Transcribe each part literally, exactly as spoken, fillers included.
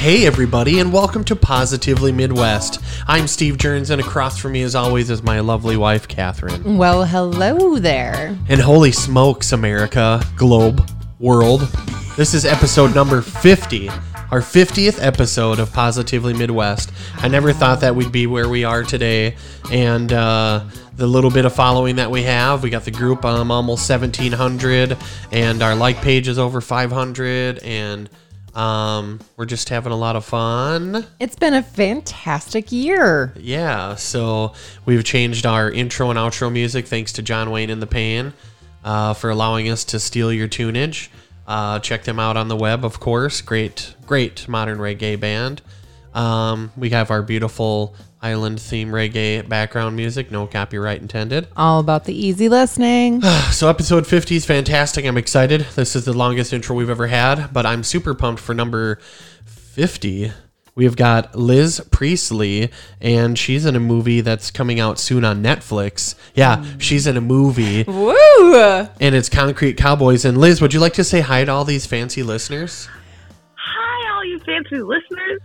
Hey everybody, and welcome to Positively Midwest. I'm Steve Jerns, and across from me as always is my lovely wife, Catherine. Well, hello there. And holy smokes, America, globe, world. This is episode number fifty. Our fiftieth episode of Positively Midwest. I never thought that we'd be where we are today. And uh, the little bit of following that we have, we got the group um, almost seventeen hundred, and our like page is over five hundred, and um, we're just having a lot of fun. It's been a fantastic year. Yeah, so we've changed our intro and outro music thanks to John Wayne and the Pain uh, for allowing us to steal your tunage. Uh, check them out on the web, of course. Great, great modern reggae band. Um, we have our beautiful island theme reggae background music. No copyright intended. All about the easy listening. So episode fifty is fantastic. I'm excited. This is the longest intro we've ever had, but I'm super pumped for number fifty. We've got Liz Priestley, and she's in a movie that's coming out soon on Netflix. Yeah, she's in a movie. Woo! And it's Concrete Cowboys. And Liz, would you like to say hi to all these fancy listeners? Hi, all you fancy listeners.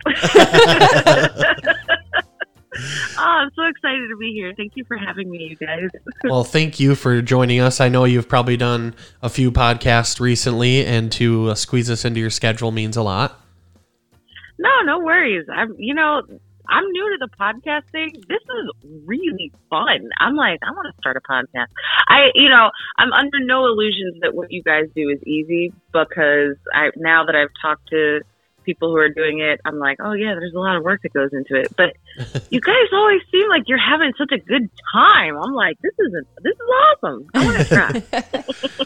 Oh, I'm so excited to be here. Thank you for having me, you guys. Well, thank you for joining us. I know you've probably done a few podcasts recently, and to uh, squeeze us into your schedule means a lot. No, no worries. I'm, you know, I'm new to the podcast thing. This is really fun. I'm like, I want to start a podcast. I, you know, I'm under no illusions that what you guys do is easy, because I, now that I've talked to people who are doing it, I'm like, oh yeah, there's a lot of work that goes into it. But you guys always seem like you're having such a good time. I'm like, this is a, this is awesome. I want to try.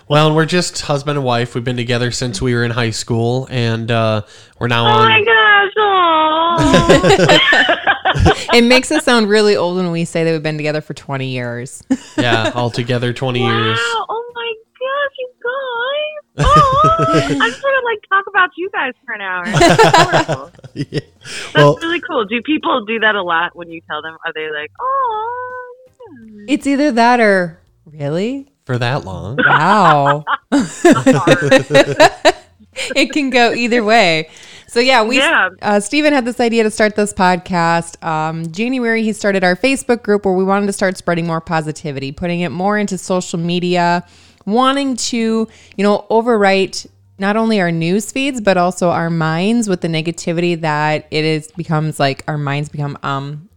Well, and we're just husband and wife. We've been together since we were in high school, and uh, we're now oh on. My gosh, aww. It makes us sound really old when we say that we've been together for twenty years. Yeah, all together twenty wow. years. Oh my gosh, you guys. Oh, I'm sort of like talk about you guys for an hour. That's, yeah. That's well, really cool. Do people do that a lot when you tell them? Are they like, oh? Yeah. It's either that or really for that long. Wow. It can go either way. So yeah, we yeah. Uh, Stephen had this idea to start this podcast. Um, January, he started our Facebook group where we wanted to start spreading more positivity, putting it more into social media. Wanting to, you know, overwrite not only our news feeds, but also our minds with the negativity that it is becomes like our minds become, um,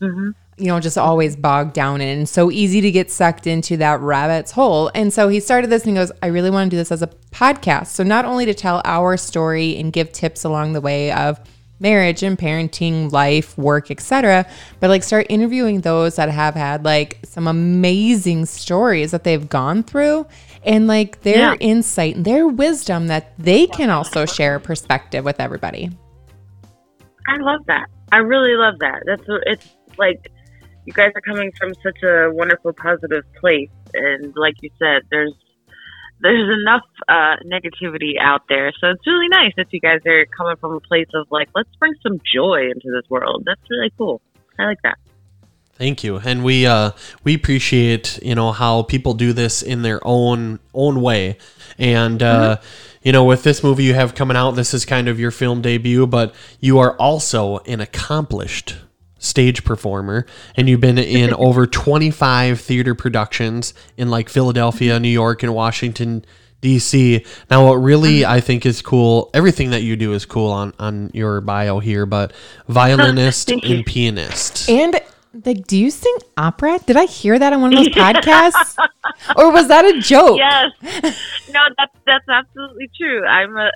mm-hmm. you know, just always bogged down in, and so easy to get sucked into that rabbit's hole. And so he started this and he goes, I really want to do this as a podcast. So not only to tell our story and give tips along the way of marriage and parenting, life, work, et cetera, but like start interviewing those that have had like some amazing stories that they've gone through, and like their yeah. insight and their wisdom that they can also share perspective with everybody. I love that. I really love that. That's it's like you guys are coming from such a wonderful, positive place, and like you said, there's There's enough uh, negativity out there. So it's really nice that you guys are coming from a place of like, let's bring some joy into this world. That's really cool. I like that. Thank you. And we uh, we appreciate, you know, how people do this in their own own way. And, uh, mm-hmm. you know, with this movie you have coming out, this is kind of your film debut, but you are also an accomplished stage performer, and you've been in over twenty-five theater productions in like Philadelphia, New York, and Washington, D C. Now, what really I think is cool, everything that you do is cool on, on your bio here, but violinist and pianist. And like, do you sing opera? Did I hear that on one of those podcasts? Or was that a joke? Yes. No, that's, that's absolutely true. I'm a...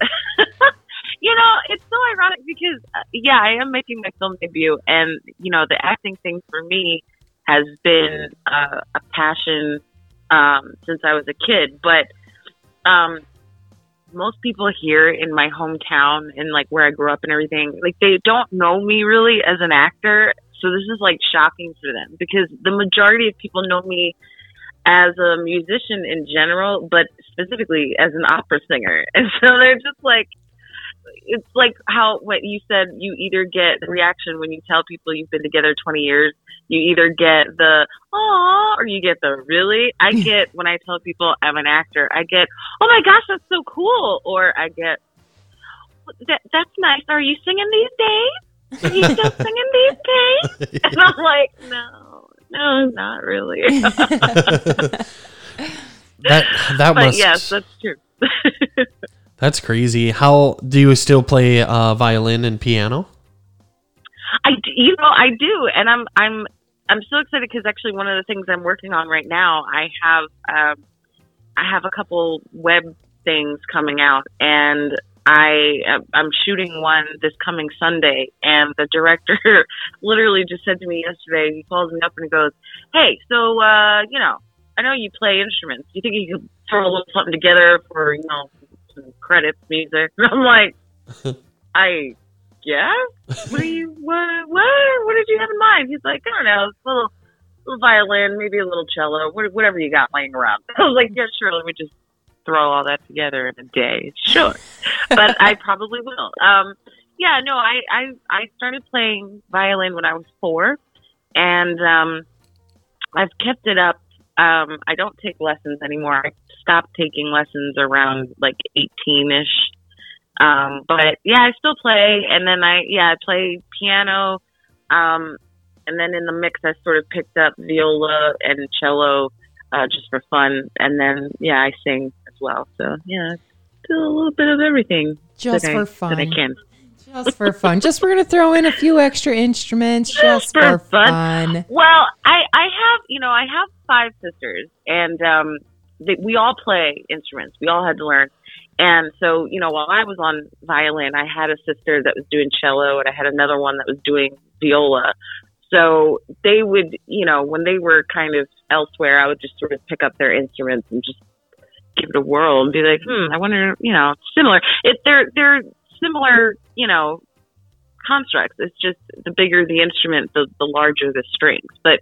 You know, it's so ironic because, uh, yeah, I am making my film debut, and, you know, the acting thing for me has been uh, a passion um, since I was a kid. But um, most people here in my hometown and, like, where I grew up and everything, like, they don't know me really as an actor. So this is, like, shocking for them because the majority of people know me as a musician in general, but specifically as an opera singer. And so they're just like... It's like how what you said, you either get the reaction when you tell people you've been together twenty years, you either get the, oh, or you get the, really? I get, when I tell people I'm an actor, I get, oh my gosh, that's so cool. Or I get, that, that's nice. Are you singing these days? Are you still singing these days? And I'm like, no, no, not really. that that but must. Yes, that's true. That's crazy. How do you still play uh, violin and piano? I you know I do, and I'm I'm I'm so excited because actually one of the things I'm working on right now, I have um, I have a couple web things coming out, and I I'm shooting one this coming Sunday, and the director literally just said to me yesterday, he calls me up and he goes, "Hey, so uh, you know, I know you play instruments. Do you think you could throw a little something together for, you know, some credits music?" And I'm like, I. Yeah? What do you what, what what did you have in mind? He's like, I don't know, a little, little violin, maybe a little cello, whatever you got laying around. I was like, yeah, sure, let me just throw all that together in a day. Sure. But I probably will. Um, yeah, no, I, I, I started playing violin when I was four, and um, I've kept it up. Um, I don't take lessons anymore. I stopped taking lessons around like eighteen-ish. Um, but yeah, I still play. And then I, yeah, I play piano. Um, and then in the mix, I sort of picked up viola and cello, uh, just for fun. And then, yeah, I sing as well. So yeah, still a little bit of everything. Just for I, fun. That I can. Just for fun. Just we're going to throw in a few extra instruments just, just for, for fun. fun. Well, I, I have, you know, I have five sisters, and, um, they, we all play instruments. We all had to learn. And so, you know, while I was on violin, I had a sister that was doing cello, and I had another one that was doing viola. So they would, you know, when they were kind of elsewhere, I would just sort of pick up their instruments and just give it a whirl and be like, hmm, I wonder, you know, similar. It, they're, they're similar, you know, constructs. It's just the bigger the instrument, the, the larger the strings. But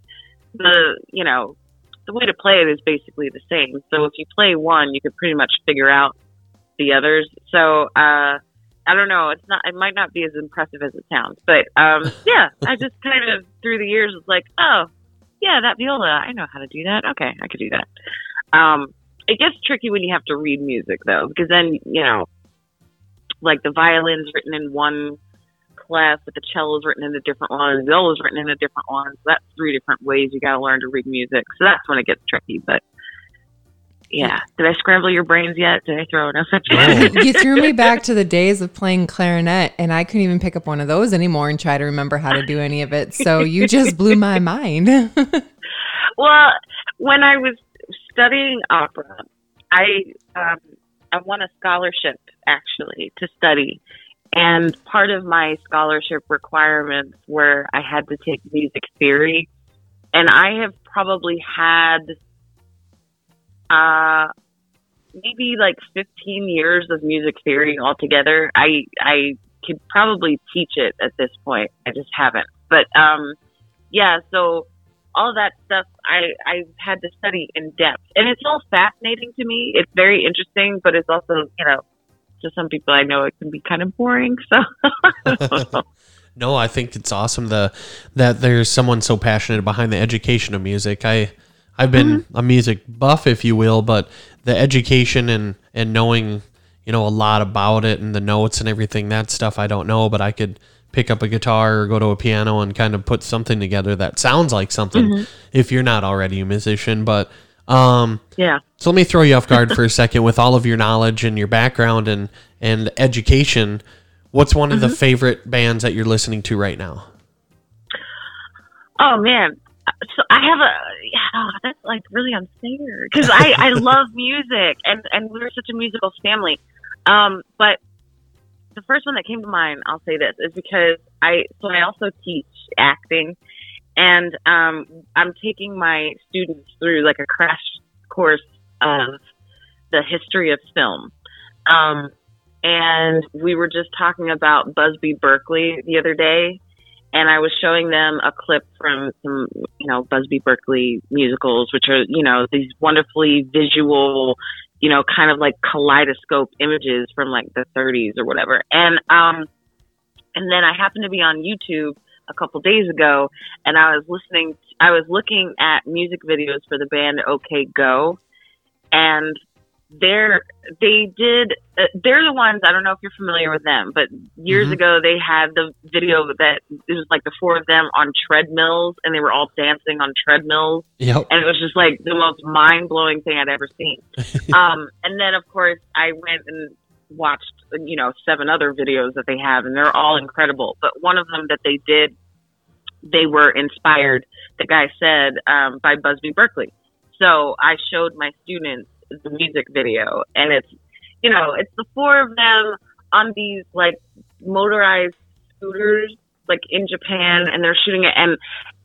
the, you know, the way to play it is basically the same. So if you play one, you could pretty much figure out the others. So uh I don't know, it's not it might not be as impressive as it sounds, but um yeah, I just kind of through the years was like, oh yeah, that viola, I know how to do that. Okay, I could do that. Um it gets tricky when you have to read music though, because then, you know, like the violin's written in one class, but the cello's written in a different one, the viola's written in a different one. So that's three different ways you gotta learn to read music. So that's when it gets tricky, but yeah. Did I scramble your brains yet? Did I throw enough? No. You threw me back to the days of playing clarinet, and I couldn't even pick up one of those anymore and try to remember how to do any of it. So you just blew my mind. Well, when I was studying opera, I um, I won a scholarship, actually, to study. And part of my scholarship requirements were I had to take music theory. And I have probably had... Uh, maybe like fifteen years of music theory altogether. I I could probably teach it at this point. I just haven't. But um, yeah, so all that stuff I, I had to study in depth. And it's all fascinating to me. It's very interesting, but it's also, you know, to some people I know it can be kind of boring. So No, I think it's awesome the that there's someone so passionate behind the education of music. I I've been mm-hmm. a music buff, if you will, but the education and, and knowing, you know, a lot about it and the notes and everything, that stuff I don't know, but I could pick up a guitar or go to a piano and kind of put something together that sounds like something mm-hmm. if you're not already a musician. But um, yeah. So let me throw you off guard for a second with all of your knowledge and your background and, and education. What's one mm-hmm. of the favorite bands that you're listening to right now? Oh, man. So I have a, yeah, that's like really unfair because I, I love music and, and we're such a musical family. Um, but the first one that came to mind, I'll say this, is because I, so I also teach acting, and um, I'm taking my students through like a crash course of the history of film. Um, and we were just talking about Busby Berkeley the other day. And I was showing them a clip from some, you know, Busby Berkeley musicals, which are, you know, these wonderfully visual, you know, kind of like kaleidoscope images from like the thirties or whatever. And um, and then I happened to be on YouTube a couple days ago, and I was listening, to, I was looking at music videos for the band OK Go, and they're they did uh, they're the ones, I don't know if you're familiar with them, but years mm-hmm. ago they had the video that it was like the four of them on treadmills and they were all dancing on treadmills. Yep. And it was just like the most mind-blowing thing I'd ever seen. um and then of course I went and watched, you know, seven other videos that they have, and they're all incredible. But one of them that they did, they were inspired, the guy said, um by Busby Berkeley. So I showed my students the music video, and it's, you know, it's the four of them on these like motorized scooters like in Japan, and they're shooting it, and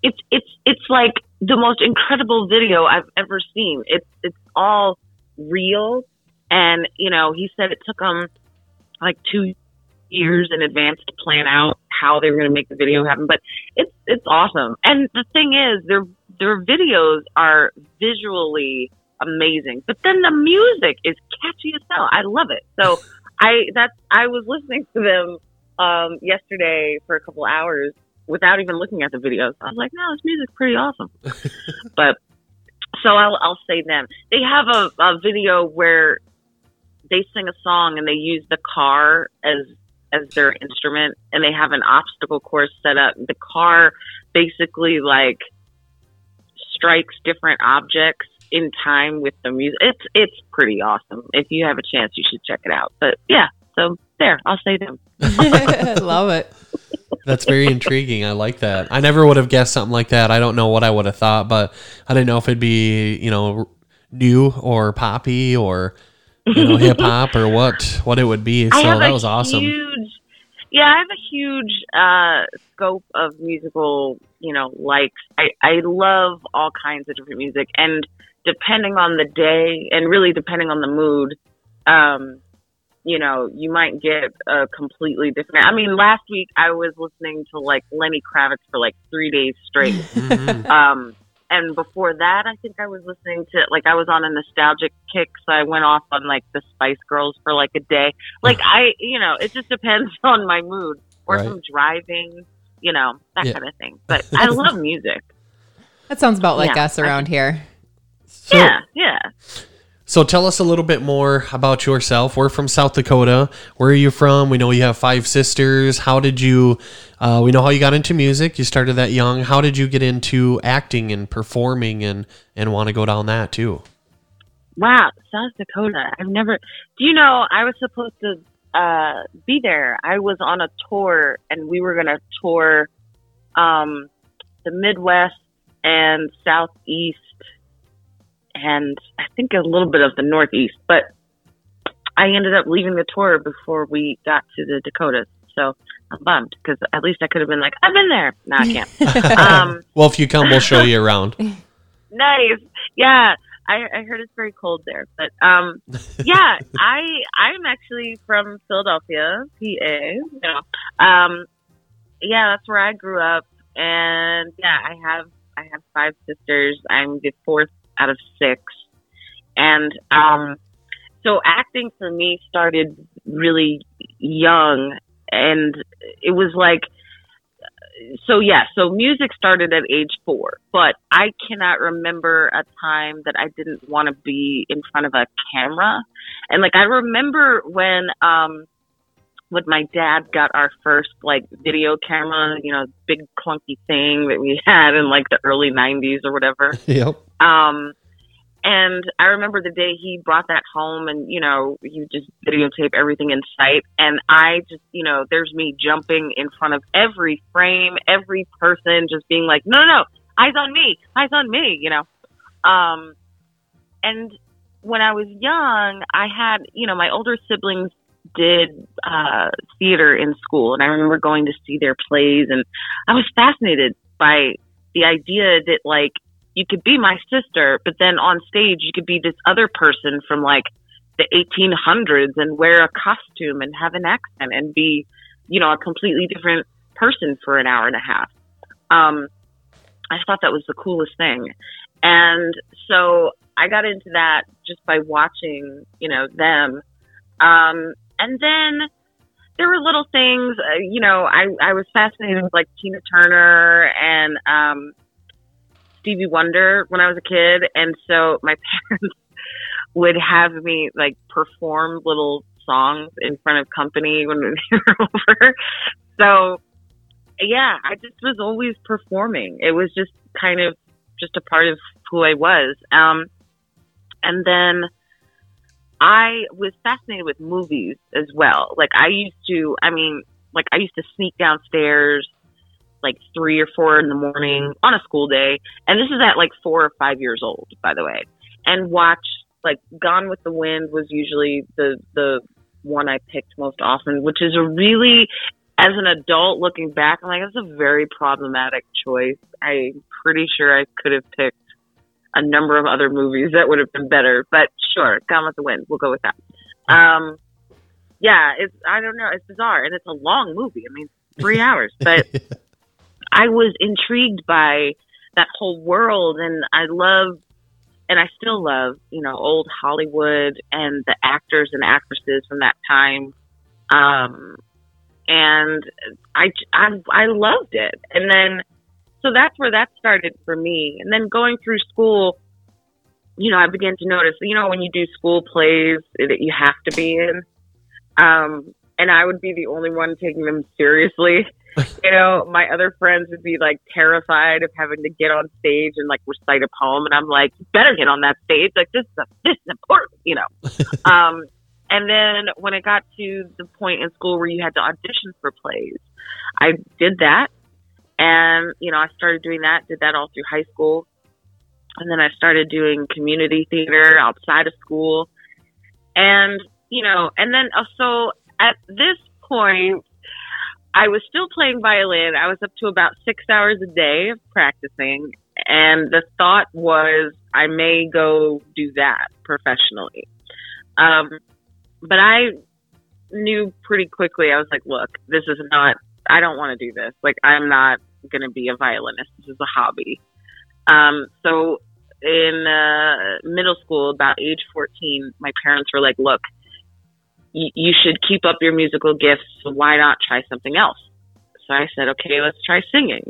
it's it's it's like the most incredible video I've ever seen. It's it's all real, and you know, he said it took them like two years in advance to plan out how they were going to make the video happen, but it's it's awesome. And the thing is, their their videos are visually amazing, but then the music is catchy as hell. I love it. So I that's I was listening to them um, yesterday for a couple hours without even looking at the videos. I was like, no, this music's pretty awesome. But so I'll I'll say them. They have a, a video where they sing a song and they use the car as as their instrument, and they have an obstacle course set up. The car basically like strikes different objects in time with the music. It's it's pretty awesome. If you have a chance, you should check it out. But yeah, so there, I'll say them. Love it. That's very intriguing. I like that. I never would have guessed something like that. I don't know what I would have thought, but I didn't know if it'd be, you know, new or poppy or, you know, hip hop or what what it would be. So that was awesome. Huge, yeah, I have a huge uh, scope of musical, you know, likes. I, I love all kinds of different music, and depending on the day and really depending on the mood, um, you know, you might get a completely different. I mean, last week I was listening to like Lenny Kravitz for like three days straight. um, and before that, I think I was listening to like, I was on a nostalgic kick. So I went off on like the Spice Girls for like a day. Like I, you know, it just depends on my mood or right. some driving, you know, that yeah. kind of thing. But I love music. That sounds about like yeah, us around I, here. So, yeah, yeah. So tell us a little bit more about yourself. We're from South Dakota. Where are you from? We know you have five sisters. How did you, uh, we know how you got into music. You started that young. How did you get into acting and performing and, and want to go down that too? Wow, South Dakota. I've never, do you know, I was supposed to uh, be there. I was on a tour, and we were going to tour um, the Midwest and Southeast, and I think a little bit of the Northeast, but I ended up leaving the tour before we got to the Dakotas. So I'm bummed, because at least I could have been like, I've been there. No, I can't. um, well, if you come, we'll show you around. Nice. Yeah. I, I heard it's very cold there, but um, yeah, I, I'm actually from Philadelphia, P A. You know. um, yeah, that's where I grew up. And yeah, I have, I have five sisters. I'm the fourth out of six. And um, so acting for me started really young, and it was like, so yeah, so music started at age four, but I cannot remember a time that I didn't want to be in front of a camera. And like, I remember when, um, when my dad got our first like video camera, you know, big clunky thing that we had in like the early nineties or whatever. Yep. Um, and I remember the day he brought that home, and, you know, you just videotape everything in sight. And I just, you know, there's me jumping in front of every frame, every person, just being like, no, no, no, eyes on me, eyes on me, you know? Um, and when I was young, I had, you know, my older siblings did uh, theater in school, and I remember going to see their plays, and I was fascinated by the idea that like you could be my sister, but then on stage you could be this other person from like the eighteen hundreds and wear a costume and have an accent and be, you know, a completely different person for an hour and a half. Um, I thought that was the coolest thing, and so I got into that just by watching, you know, them. Um, and then there were little things, uh, you know, I, I was fascinated with like Tina Turner and, um, Stevie Wonder when I was a kid. And so my parents would have me like perform little songs in front of company when they were over. So yeah, I just was always performing. It was just kind of just a part of who I was. Um, and then I was fascinated with movies as well. Like I used to, I mean, like I used to sneak downstairs like three or four in the morning on a school day. And this is at like four or five years old, by the way, and watch like Gone with the Wind was usually the, the one I picked most often, which is a really, as an adult looking back, I'm like, that's a very problematic choice. I'm pretty sure I could have picked a number of other movies that would have been better, but sure, Gone with the Wind. We'll go with that. Um, yeah, it's, I don't know. It's bizarre. And it's a long movie. I mean, three hours, but I was intrigued by that whole world. And I love, and I still love, you know, old Hollywood and the actors and actresses from that time. Um, and I, I, I loved it. And then, so that's where that started for me. And then going through school, you know, I began to notice, you know, when you do school plays that you have to be in, um, and I would be the only one taking them seriously. You know, my other friends would be like terrified of having to get on stage and like recite a poem, and I'm like, you better get on that stage. Like this is a, this is important, you know. um, and then when it got to the point in school where you had to audition for plays, I did that, and you know, I started doing that. Did that all through high school, and then I started doing community theater outside of school, and you know, and then also at this point, I was still playing violin. I was up to about six hours a day of practicing. And the thought was, I may go do that professionally. Um, but I knew pretty quickly, I was like, look, this is not, I don't want to do this. Like, I'm not going to be a violinist. This is a hobby. Um, so in uh, middle school, about age fourteen, my parents were like, look, you should keep up your musical gifts. So why not try something else? So I said, okay, let's try singing.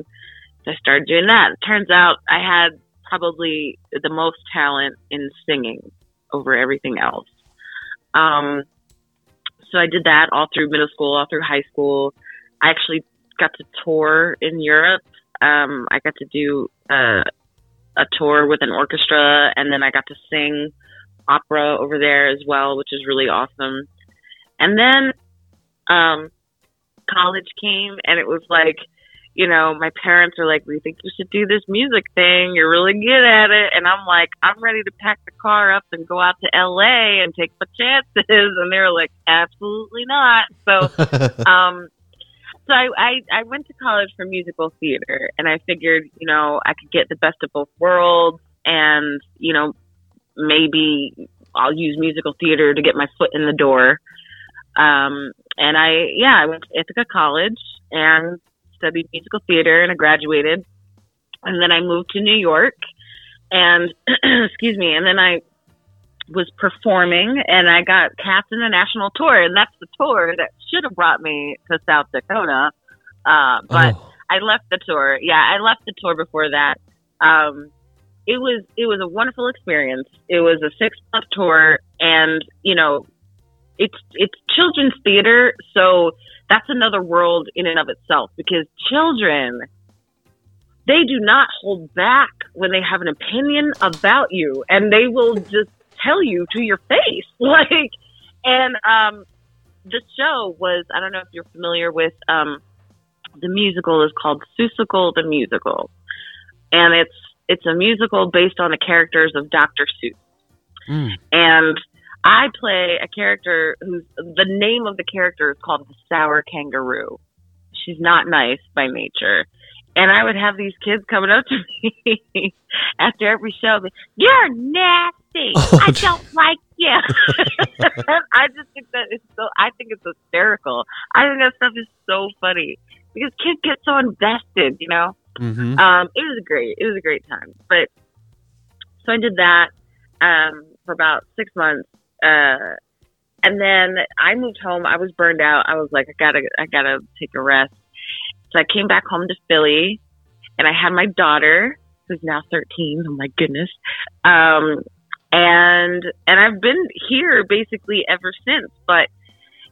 So I started doing that. It turns out I had probably the most talent in singing over everything else. Um, so I did that all through middle school, all through high school. I actually got to tour in Europe. Um, I got to do a, a tour with an orchestra, and then I got to sing opera over there as well, which is really awesome. And then um, college came, and it was like, you know, my parents are like, we think you should do this music thing. You're really good at it. And I'm like, I'm ready to pack the car up and go out to L A and take my chances. And they're like, absolutely not. So um, so I, I, I went to college for musical theater, and I figured, you know, I could get the best of both worlds and, you know, maybe I'll use musical theater to get my foot in the door. Um, and I, yeah, I went to Ithaca College and studied musical theater, and I graduated, and then I moved to New York, and excuse me. And then I was performing, and I got cast in a national tour, and that's the tour that should have brought me to South Dakota. Uh, but oh. I left the tour. Yeah. I left the tour before that. Um, it was, it was a wonderful experience. It was a six month tour, and you know, It's it's children's theater, so that's another world in and of itself, because children, they do not hold back when they have an opinion about you, and they will just tell you to your face. Like, and um, the show was, I don't know if you're familiar with, um, the musical is called Seussical the Musical, and it's it's a musical based on the characters of Doctor Seuss, mm. and I play a character who's, the name of the character is called the Sour Kangaroo. She's not nice by nature. And I would have these kids coming up to me after every show. You're nasty. Oh, I don't like you. I just think that it's so, I think it's hysterical. I think that stuff is so funny because kids get so invested, you know? Mm-hmm. Um, it was great. It was a great time. But so I did that um, for about six months. Uh, and then I moved home. I was burned out. I was like, I gotta, I gotta take a rest. So I came back home to Philly, and I had my daughter, who's now thirteen. Oh my goodness. Um, And and I've been here basically ever since. But,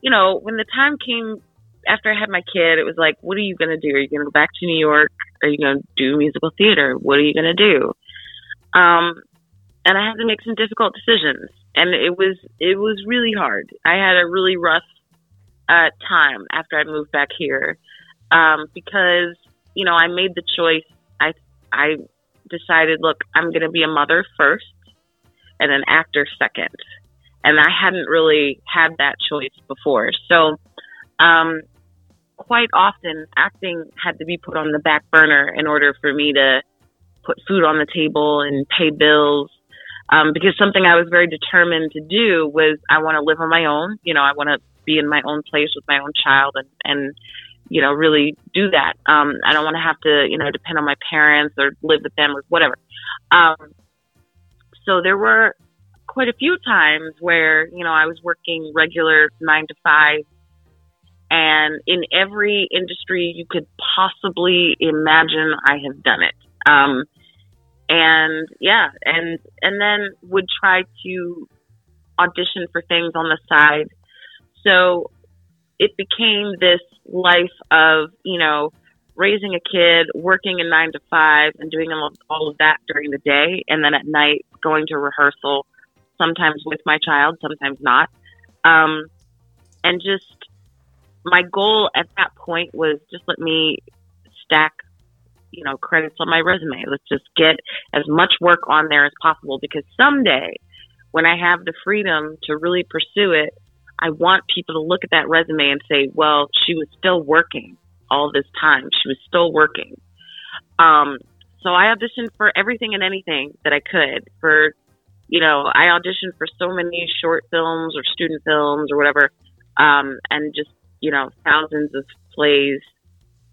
you know, when the time came after I had my kid, it was like, what are you going to do? Are you going to go back to New York? Are you going to do musical theater? What are you going to do? Um, and I had to make some difficult decisions. And it was it was really hard. I had a really rough uh, time after I moved back here um, because, you know, I made the choice. I I decided, look, I'm going to be a mother first and an actor second. And I hadn't really had that choice before. So um, quite often acting had to be put on the back burner in order for me to put food on the table and pay bills. Um, because something I was very determined to do was I want to live on my own. You know, I want to be in my own place with my own child and, and you know, really do that. Um, I don't want to have to, you know, depend on my parents or live with them or whatever. Um, so there were quite a few times where, you know, I was working regular nine to five and in every industry you could possibly imagine I have done it. Um, And yeah, and and then would try to audition for things on the side. So it became this life of, you know, raising a kid, working a nine to five and doing all of that during the day. And then at night, going to rehearsal, sometimes with my child, sometimes not. Um, and just my goal at that point was just let me stack you know, credits on my resume. Let's just get as much work on there as possible because someday when I have the freedom to really pursue it, I want people to look at that resume and say, well, she was still working all this time. She was still working. Um, so I auditioned for everything and anything that I could for, you know, I auditioned for so many short films or student films or whatever. Um, and just, you know, thousands of plays,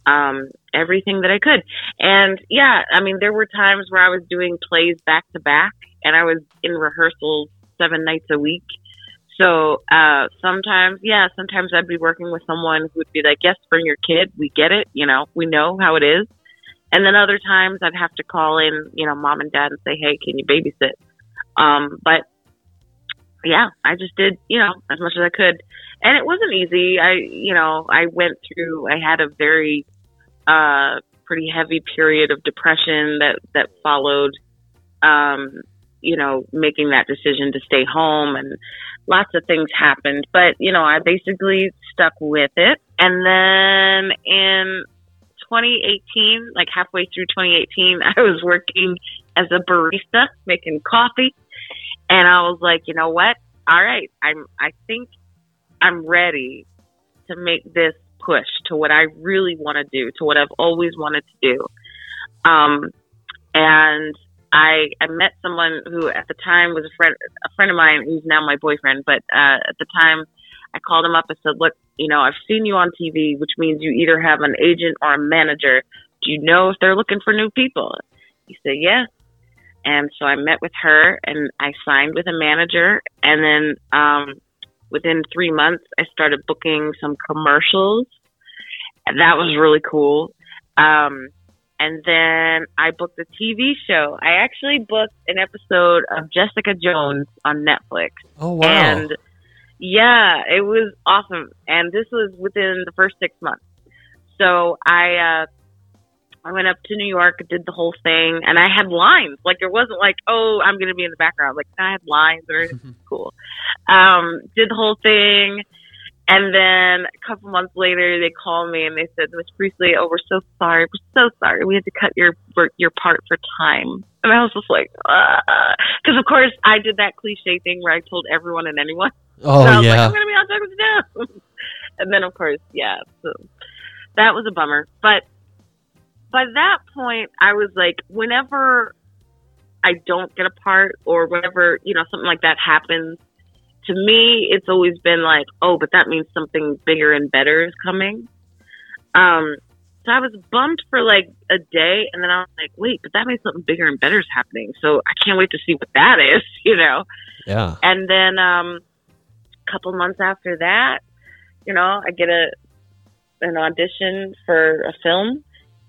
um, everything that I could. And yeah, I mean, there were times where I was doing plays back to back and I was in rehearsals seven nights a week. So, uh, sometimes, yeah, sometimes I'd be working with someone who would be like, yes, bring your kid. We get it. You know, we know how it is. And then other times I'd have to call in, you know, mom and dad and say, hey, can you babysit? Um, but yeah, I just did, you know, as much as I could. And it wasn't easy. I, you know, I went through, I had a very, uh, pretty heavy period of depression that, that followed, um, you know, making that decision to stay home and lots of things happened, but you know, I basically stuck with it. And then in twenty eighteen, like halfway through twenty eighteen, I was working as a barista making coffee and I was like, you know what? All right. I'm, I think I'm ready to make this push to what I really want to do, to what I've always wanted to do. Um, and I, I met someone who at the time was a friend, a friend of mine who's now my boyfriend. But uh, at the time I called him up and said, look, you know, I've seen you on T V, which means you either have an agent or a manager. Do you know if they're looking for new people? He said, yes. And so I met with her and I signed with a manager. And then, um, within three months, I started booking some commercials, and that was really cool. Um, and then I booked a T V show. I actually booked an episode of Jessica Jones on Netflix. Oh, wow. And, yeah, it was awesome. And this was within the first six months. So I uh, I went up to New York, did the whole thing, and I had lines. Like, it wasn't like, oh, I'm going to be in the background. Like, I had lines, or it was cool. Um, did the whole thing. And then a couple months later, they called me and they said, Miz Priestley, oh, we're so sorry. We're so sorry. We had to cut your your part for time. And I was just like, because, uh, of course, I did that cliche thing where I told everyone and anyone. Oh, so I was yeah. like, I'm going to be on Talk With Them. And then, of course, yeah. So that was a bummer. But by that point, I was like, whenever I don't get a part or whenever, you know, something like that happens, to me, it's always been like, oh, but that means something bigger and better is coming. Um, so I was bummed for like a day and then I was like, wait, but that means something bigger and better is happening. So I can't wait to see what that is, you know? Yeah. And then um, a couple months after that, you know, I get a an audition for a film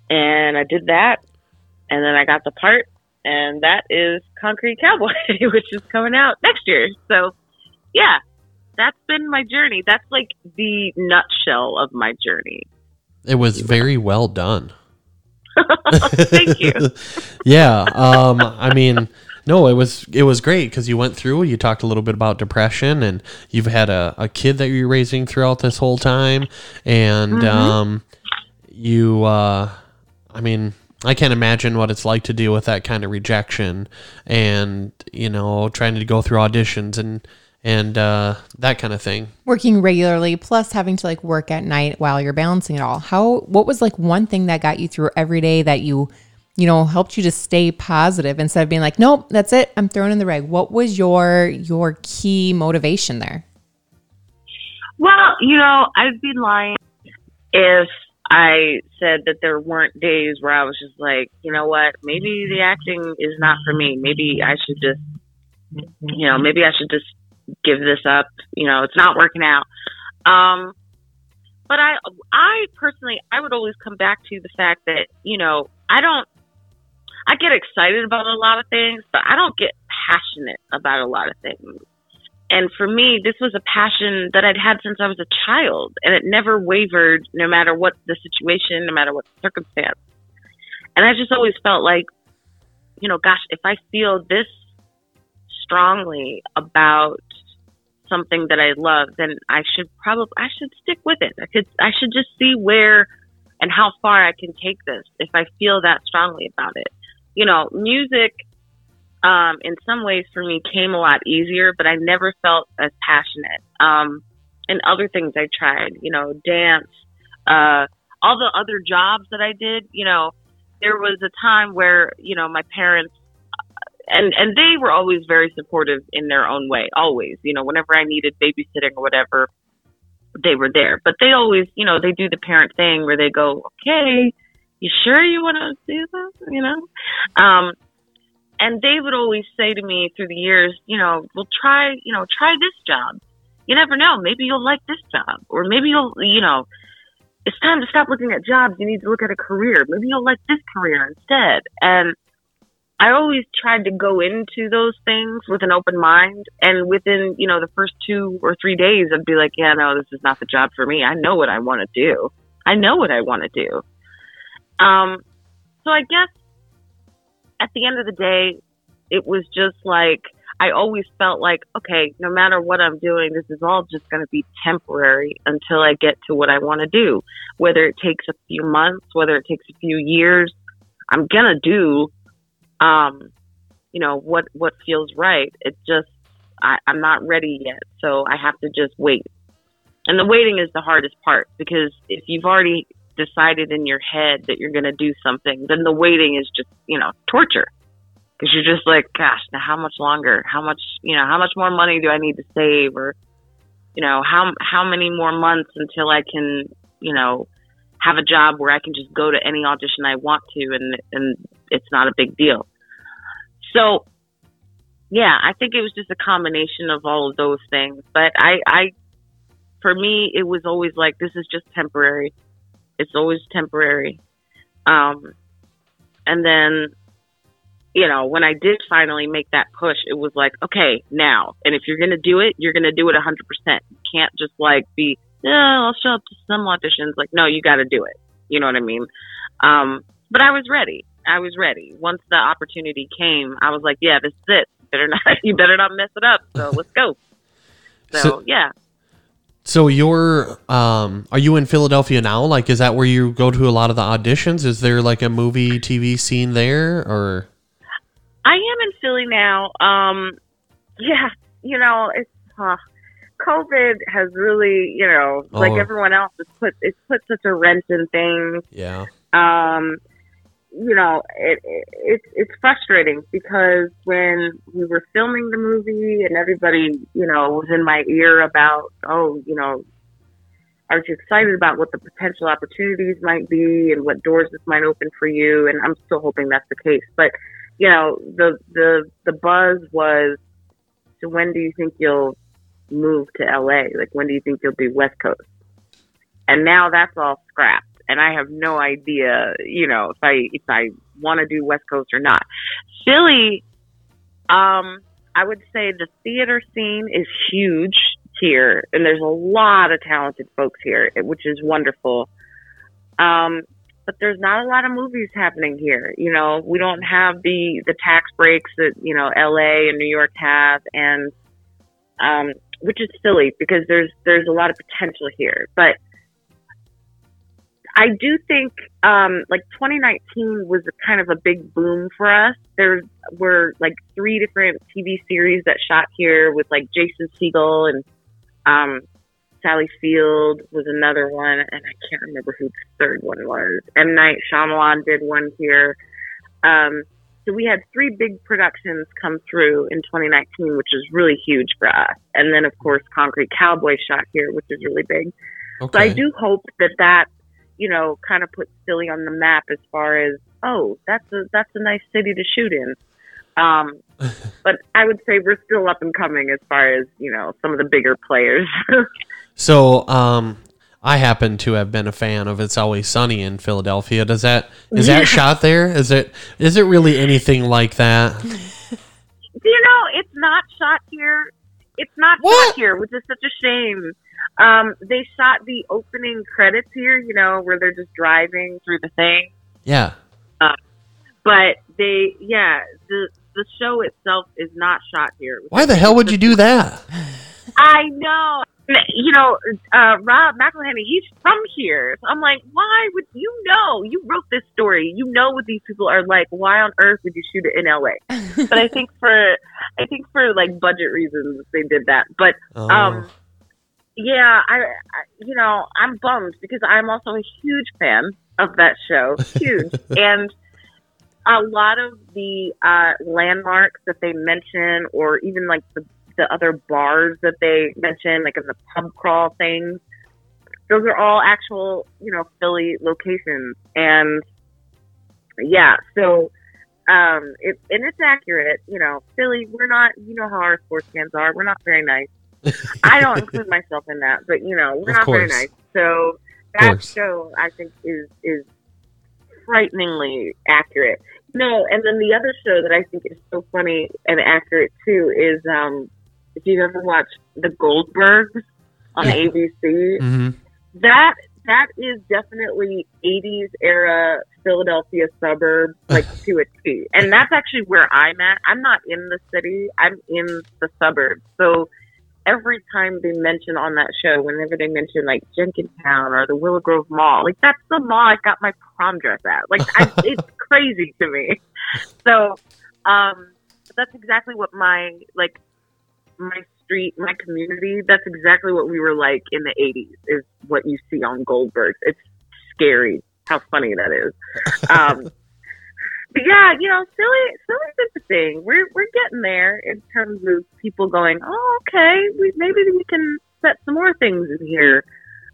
and I did that and then I got the part and that is Concrete Cowboy, which is coming out next year. So, yeah, that's been my journey. That's like the nutshell of my journey. It was very well done. Thank you. Yeah. Um, I mean, no, it was it was great because you went through, you talked a little bit about depression, and you've had a, a kid that you're raising throughout this whole time. And mm-hmm. um, you, uh, I mean, I can't imagine what it's like to deal with that kind of rejection and, you know, trying to go through auditions and and uh, that kind of thing. Working regularly, plus having to like work at night while you're balancing it all. How, what was like one thing that got you through every day that you, you know, helped you to stay positive instead of being like, nope, that's it, I'm thrown in the rag? What was your, your key motivation there? Well, you know, I'd be lying if I said that there weren't days where I was just like, you know what, maybe the acting is not for me. Maybe I should just, you know, maybe I should just give this up, you know, it's not working out. Um, but I, I personally, I would always come back to the fact that, you know, I don't, I get excited about a lot of things, but I don't get passionate about a lot of things. And for me, this was a passion that I'd had since I was a child, and it never wavered no matter what the situation, no matter what the circumstance. And I just always felt like, you know, gosh, if I feel this strongly about something that I love, then I should probably, I should stick with it. I could, I should just see where and how far I can take this if I feel that strongly about it. You know, music, um, in some ways for me came a lot easier, but I never felt as passionate. Um, and other things I tried, you know, dance, uh, all the other jobs that I did, you know, there was a time where, you know, my parents, And and they were always very supportive in their own way, always. You know, whenever I needed babysitting or whatever, they were there. But they always, you know, they do the parent thing where they go, okay, you sure you want to do this? You know? Um, and they would always say to me through the years, you know, well, try, you know, try this job. You never know. Maybe you'll like this job. Or maybe you'll, you know, it's time to stop looking at jobs. You need to look at a career. Maybe you'll like this career instead. And I always tried to go into those things with an open mind, and within, you know, the first two or three days, I'd be like, yeah, no, this is not the job for me. I know what I want to do. I know what I want to do. Um, so I guess at the end of the day, it was just like, I always felt like, okay, no matter what I'm doing, this is all just going to be temporary until I get to what I want to do. Whether it takes a few months, whether it takes a few years, I'm going to do Um, you know, what, what feels right. It's just, I, I'm not ready yet. So I have to just wait. And the waiting is the hardest part, because if you've already decided in your head that you're going to do something, then the waiting is just, you know, torture. Because you're just like, gosh, now how much longer? How much, you know, how much more money do I need to save? Or, you know, how, how many more months until I can, you know, have a job where I can just go to any audition I want to, and and it's not a big deal. So, yeah, I think it was just a combination of all of those things. But I, I, for me, it was always like, this is just temporary. It's always temporary. Um, and then, you know, when I did finally make that push, it was like, okay, now. And if you're going to do it, you're going to do it one hundred percent. You can't just like be, no, I'll show up to some auditions. Like, no, you got to do it. You know what I mean? Um, but I was ready. I was ready. Once the opportunity came, I was like, yeah, this is it. You better not, you better not mess it up. So let's go. So, so yeah. So you're, um, are you in Philadelphia now? Like, is that where you go to a lot of the auditions? Is there like a movie, T V scene there, or? I am in Philly now. Um, yeah, you know, it's, uh, COVID has really, you know, oh. like everyone else, it's put it's put such a wrench in things. Yeah. Um, you know, it, it it's it's frustrating, because when we were filming the movie and everybody, you know, was in my ear about, oh, you know, I was excited about what the potential opportunities might be and what doors this might open for you, and I'm still hoping that's the case. But, you know, the the the buzz was, so when do you think you'll move to L A? Like, when do you think you'll be West Coast? And now that's all scrapped. and I have no idea, you know, if I if I want to do West Coast or not. Philly, um, I would say the theater scene is huge here, and there's a lot of talented folks here, which is wonderful. Um, but there's not a lot of movies happening here. You know, we don't have the, the tax breaks that, you know, L A and New York have, and um, which is silly because there's there's a lot of potential here. But I do think um, like twenty nineteen was a kind of a big boom for us. There were like three different T V series that shot here with like Jason Segel and um, Sally Field was another one. And I can't remember who the third one was. M. Night Shyamalan did one here. Um, so we had three big productions come through in twenty nineteen, which is really huge for us. And then, of course, Concrete Cowboys shot here, which is really big. Okay. So I do hope that that, you know, kind of put Philly on the map as far as, oh, that's a that's a nice city to shoot in. Um, but I would say we're still up and coming as far as, you know, some of the bigger players. So um, I happen to have been a fan of It's Always Sunny in Philadelphia. Does that is yeah. that shot there? Is it is it really anything like that? You know, it's not shot here. It's not what? shot here, which is such a shame. Um, they shot the opening credits here, you know, where they're just driving through the thing. Yeah. Uh, but they, yeah, the the show itself is not shot here. Why the hell would you do that? I know. You know, uh, Rob McElhenney, he's from here. So I'm like, why would you know? You wrote this story. You know what these people are like. Why on earth would you shoot it in L A? But I think for, I think for like budget reasons, they did that. But, oh. um, Yeah, I, I, you know, I'm bummed because I'm also a huge fan of that show. Huge. And a lot of the uh, landmarks that they mention, or even like the, the other bars that they mention, like in the pub crawl things, those are all actual, you know, Philly locations. And yeah, so, um, it, and it's accurate. You know, Philly, we're not, you know how our sports fans are. We're not very nice. I don't include myself in that, but you know, we're not very nice. So that show, I think, is is frighteningly accurate. No, and then the other show that I think is so funny and accurate too is um, if you've ever watched The Goldbergs on yeah. A B C, mm-hmm. that that is definitely eighties era Philadelphia suburb, like to a T. And that's actually where I'm at. I'm not in the city. I'm in the suburbs. So every time they mention on that show, whenever they mention like Jenkintown or the Willow Grove Mall, like that's the mall I got my prom dress at. Like I, it's crazy to me. So um, that's exactly what my like my street, my community. That's exactly what we were like in the eighties. Is what you see on Goldberg. It's scary how funny that is. Um, But yeah, you know, Philly, Philly's interesting. We're we're getting there in terms of people going, oh, okay, we, maybe we can set some more things in here.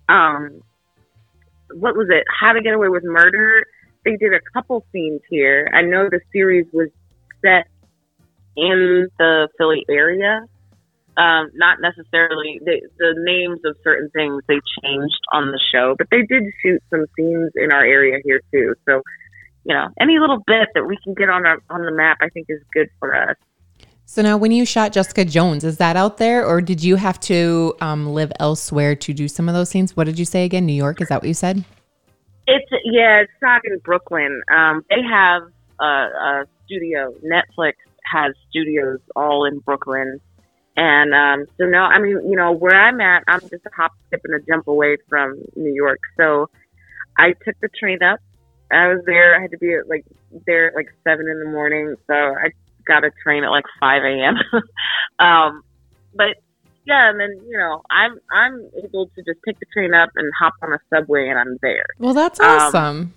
Um, what was it? How to Get Away with Murder? They did a couple scenes here. I know the series was set in the Philly area. Um, not necessarily they, the names of certain things they changed on the show, but they did shoot some scenes in our area here too. So, you know, any little bit that we can get on our, on the map, I think is good for us. So now when you shot Jessica Jones, is that out there, or did you have to um, live elsewhere to do some of those scenes? What did you say again? New York? Is that what you said? It's yeah, it's shot in Brooklyn. Um, they have a, a studio. Netflix has studios all in Brooklyn. And um, so now, I mean, you know, where I'm at, I'm just a hop, skip, and a jump away from New York. So I took the train up. I was there. I had to be at like there at like seven in the morning, so I got a train at like five a m. um, but yeah, and then you know, I'm I'm able to just pick the train up and hop on a subway, and I'm there. Well, that's awesome. Um,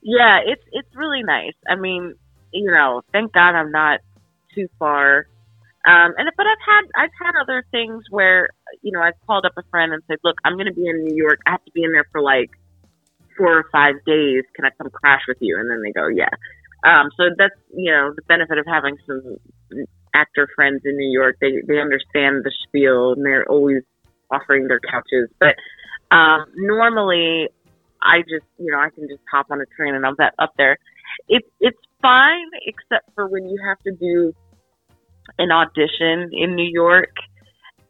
yeah, it's it's really nice. I mean, you know, thank God I'm not too far. Um, and but I've had I've had other things where you know I've called up a friend and said, look, I'm going to be in New York. I have to be in there for like four or five days, can I come crash with you? And then they go, yeah. Um, so that's, you know, the benefit of having some actor friends in New York. They they understand the spiel, and they're always offering their couches. But um, normally I just, you know, I can just hop on a train and I'm that up there. It's it's fine, except for when you have to do an audition in New York.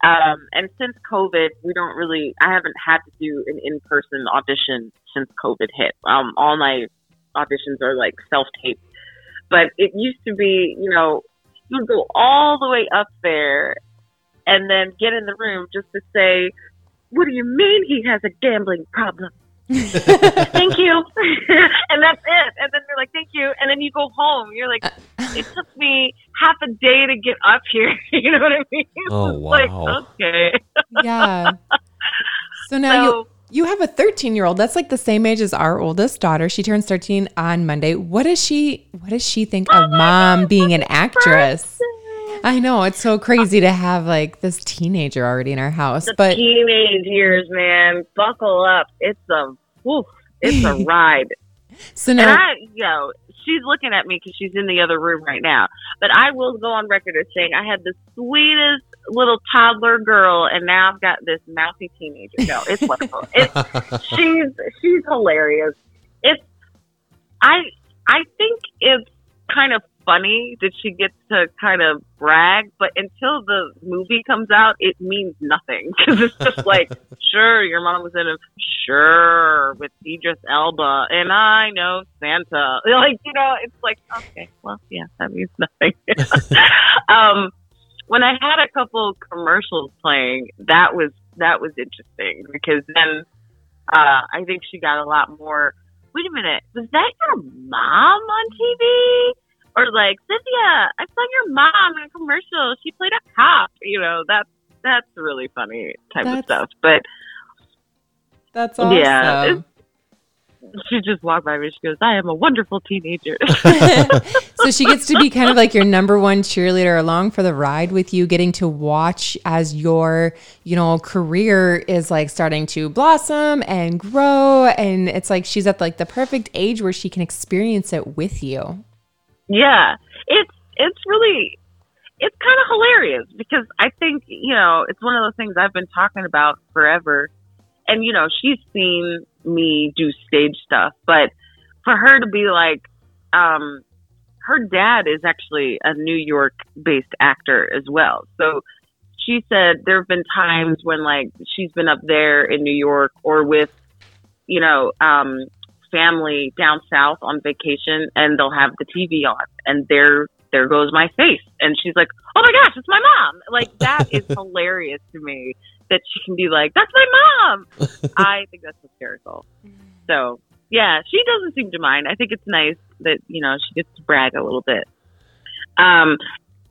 Um, and since COVID, we don't really, I haven't had to do an in-person audition since COVID hit. Um, all my auditions are like self-taped. But it used to be, you know, you go all the way up there and then get in the room just to say, what do you mean he has a gambling problem? Thank you. And that's it. And then you're like, thank you. And then you go home. You're like, it took me half a day to get up here. You know what I mean? Oh, wow. Like, okay. Yeah. So now so, you, you have a thirteen-year-old. That's like the same age as our oldest daughter. She turns thirteen on Monday. What does she, what does she think oh of mom God, being an actress? Person. I know. It's so crazy to have like this teenager already in our house. The but teenage years, man. Buckle up. It's a woof. It's a ride. So now, and I, you know, she's looking at me because she's in the other room right now. But I will go on record as saying I had the sweetest little toddler girl, and now I've got this mouthy teenager. No, it's wonderful. It's, she's she's hilarious. It's I I think it's kind of funny that she gets to kind of brag, but until the movie comes out, it means nothing because it's just like, sure, your mom was in a sure with Idris Elba, and I know Santa. Like, you know, it's like, okay, well, yeah, that means nothing. um, when I had a couple commercials playing, that was that was interesting because then uh, I think she got a lot more. Wait a minute, was that your mom on T V? Or like, Cynthia, I saw your mom in a commercial. She played a cop. You know, that's that's really funny type that's, of stuff. But that's awesome. Yeah, she just walked by me. She goes, "I am a wonderful teenager." So she gets to be kind of like your number one cheerleader along for the ride with you, getting to watch as your, you know, career is like starting to blossom and grow. And it's like she's at like the perfect age where she can experience it with you. Yeah, it's it's really, it's kind of hilarious because I think, you know, it's one of those things I've been talking about forever. And, you know, she's seen me do stage stuff, but for her to be like, um, her dad is actually a New York-based actor as well. So she said there have been times when, like, she's been up there in New York or with, you know, um, family down south on vacation, and they'll have the T V on, and there there goes my face, and she's like, oh my gosh, it's my mom. Like, that is hilarious to me that she can be like, that's my mom. I think that's hysterical. So yeah, she doesn't seem to mind. I think it's nice that, you know, she gets to brag a little bit. um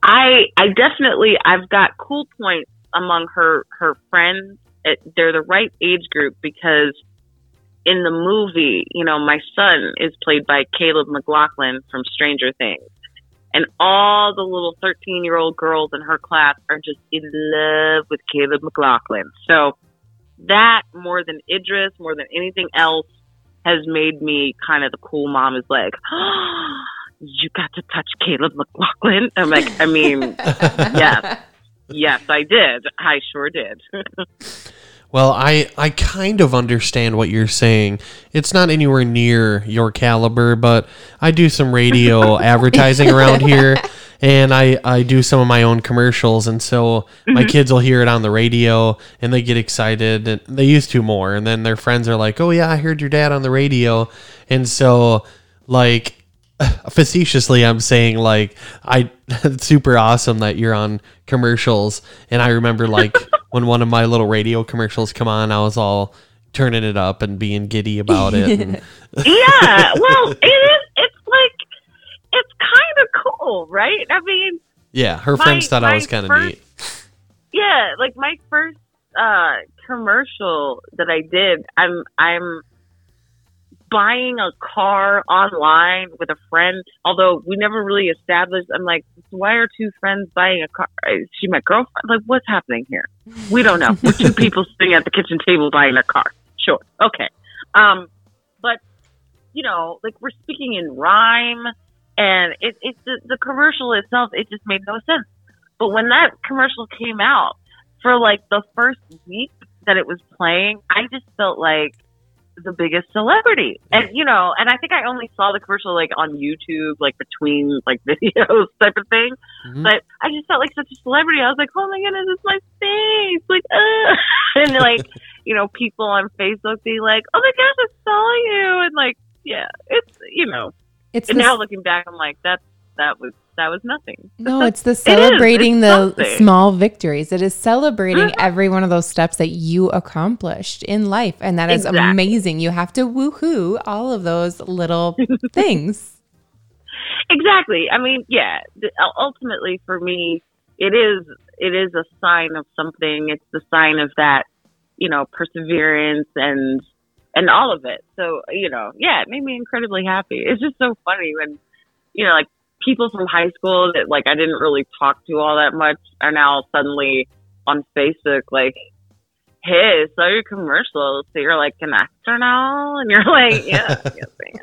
I I definitely I've got cool points among her her friends. It, they're the right age group because in the movie, you know, my son is played by Caleb McLaughlin from Stranger Things. And all the little thirteen-year-old girls in her class are just in love with Caleb McLaughlin. So that, more than Idris, more than anything else, has made me kind of the cool mom is like, oh, you got to touch Caleb McLaughlin? I'm like, I mean, yes. Yes, I did. I sure did. Well, I, I kind of understand what you're saying. It's not anywhere near your caliber, but I do some radio advertising around here, and I, I do some of my own commercials, and so my kids will hear it on the radio, and they get excited, and they used to more, and then their friends are like, oh yeah, I heard your dad on the radio, and so, like, facetiously I'm saying, like, I it's super awesome that you're on commercials. And I remember, like, when one of my little radio commercials come on, I was all turning it up and being giddy about it. And yeah, well, it is it's like it's kind of cool, right? I mean, yeah, her my, friends thought I was kind of neat. Yeah, like my first uh commercial that I did, I'm I'm buying a car online with a friend, although we never really established. I'm like, why are two friends buying a car? Is she my girlfriend? Like, what's happening here? We don't know. We're two people sitting at the kitchen table buying a car. Sure. Okay. Um, but, you know, like, we're speaking in rhyme, and it, it, the, the commercial itself, it just made no sense. But when that commercial came out, for, like, the first week that it was playing, I just felt like, the biggest celebrity. And, you know, and I think I only saw the commercial, like, on YouTube, like, between, like, videos type of thing. Mm-hmm. But I just felt like such a celebrity. I was like, oh, my goodness, it's my face. Like, ugh. And, like, you know, people on Facebook being like, oh, my gosh, I saw you. And, like, yeah, it's, you know. It's and this- now looking back, I'm like, that's, that was. That was nothing. No, it's the celebrating it it's the small victories. It is celebrating mm-hmm. every one of those steps that you accomplished in life. And that is exactly. amazing. You have to woohoo all of those little things. Exactly. I mean, yeah, ultimately for me, it is, it is a sign of something. It's the sign of that, you know, perseverance and, and all of it. So, you know, yeah, it made me incredibly happy. It's just so funny when, you know, like, people from high school that, like, I didn't really talk to all that much are now suddenly on Facebook, like, hey, saw your commercials. So you're, like, an actor now? And you're like, yeah. Yes,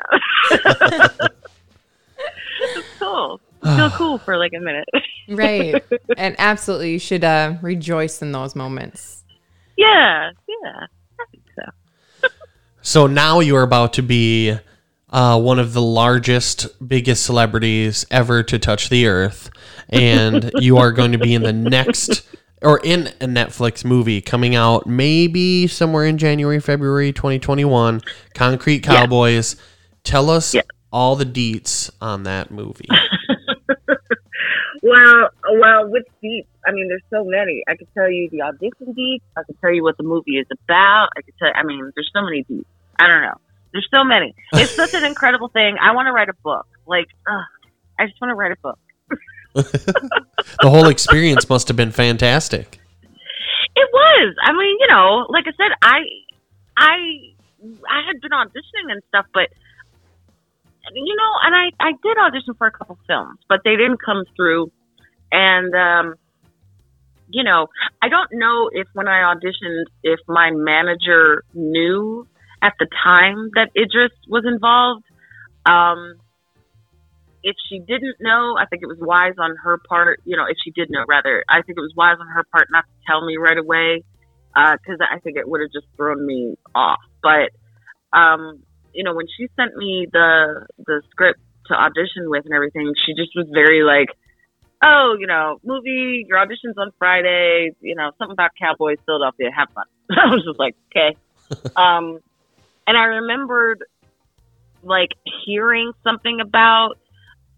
I am. It's cool. It's still cool for, like, a minute. Right. And absolutely, you should uh, rejoice in those moments. Yeah. Yeah. I think so. So now you're about to be... Uh, one of the largest, biggest celebrities ever to touch the earth. And you are going to be in the next, or in a Netflix movie coming out maybe somewhere in January, February twenty twenty-one, Concrete Cowboys. Yeah. Tell us yeah. all the deets on that movie. Well, well, with deets, I mean, there's so many. I could tell you the audition deets. I could tell you what the movie is about. I could tell you, I mean, there's so many deets. I don't know. There's so many. It's such an incredible thing. I want to write a book. Like, ugh, I just want to write a book. The whole experience must have been fantastic. It was. I mean, you know, like I said, I, I, I had been auditioning and stuff, but you know, and I, I did audition for a couple films, but they didn't come through. And, um, you know, I don't know if when I auditioned, if my manager knew at the time that Idris was involved. Um, if she didn't know, I think it was wise on her part, you know, if she did know, rather, I think it was wise on her part not to tell me right away, because uh, I think it would have just thrown me off. But, um, you know, when she sent me the the script to audition with and everything, she just was very like, oh, you know, movie, your audition's on Friday, you know, something about Cowboys, Philadelphia, have fun. I was just like, okay. Um, And I remembered, like, hearing something about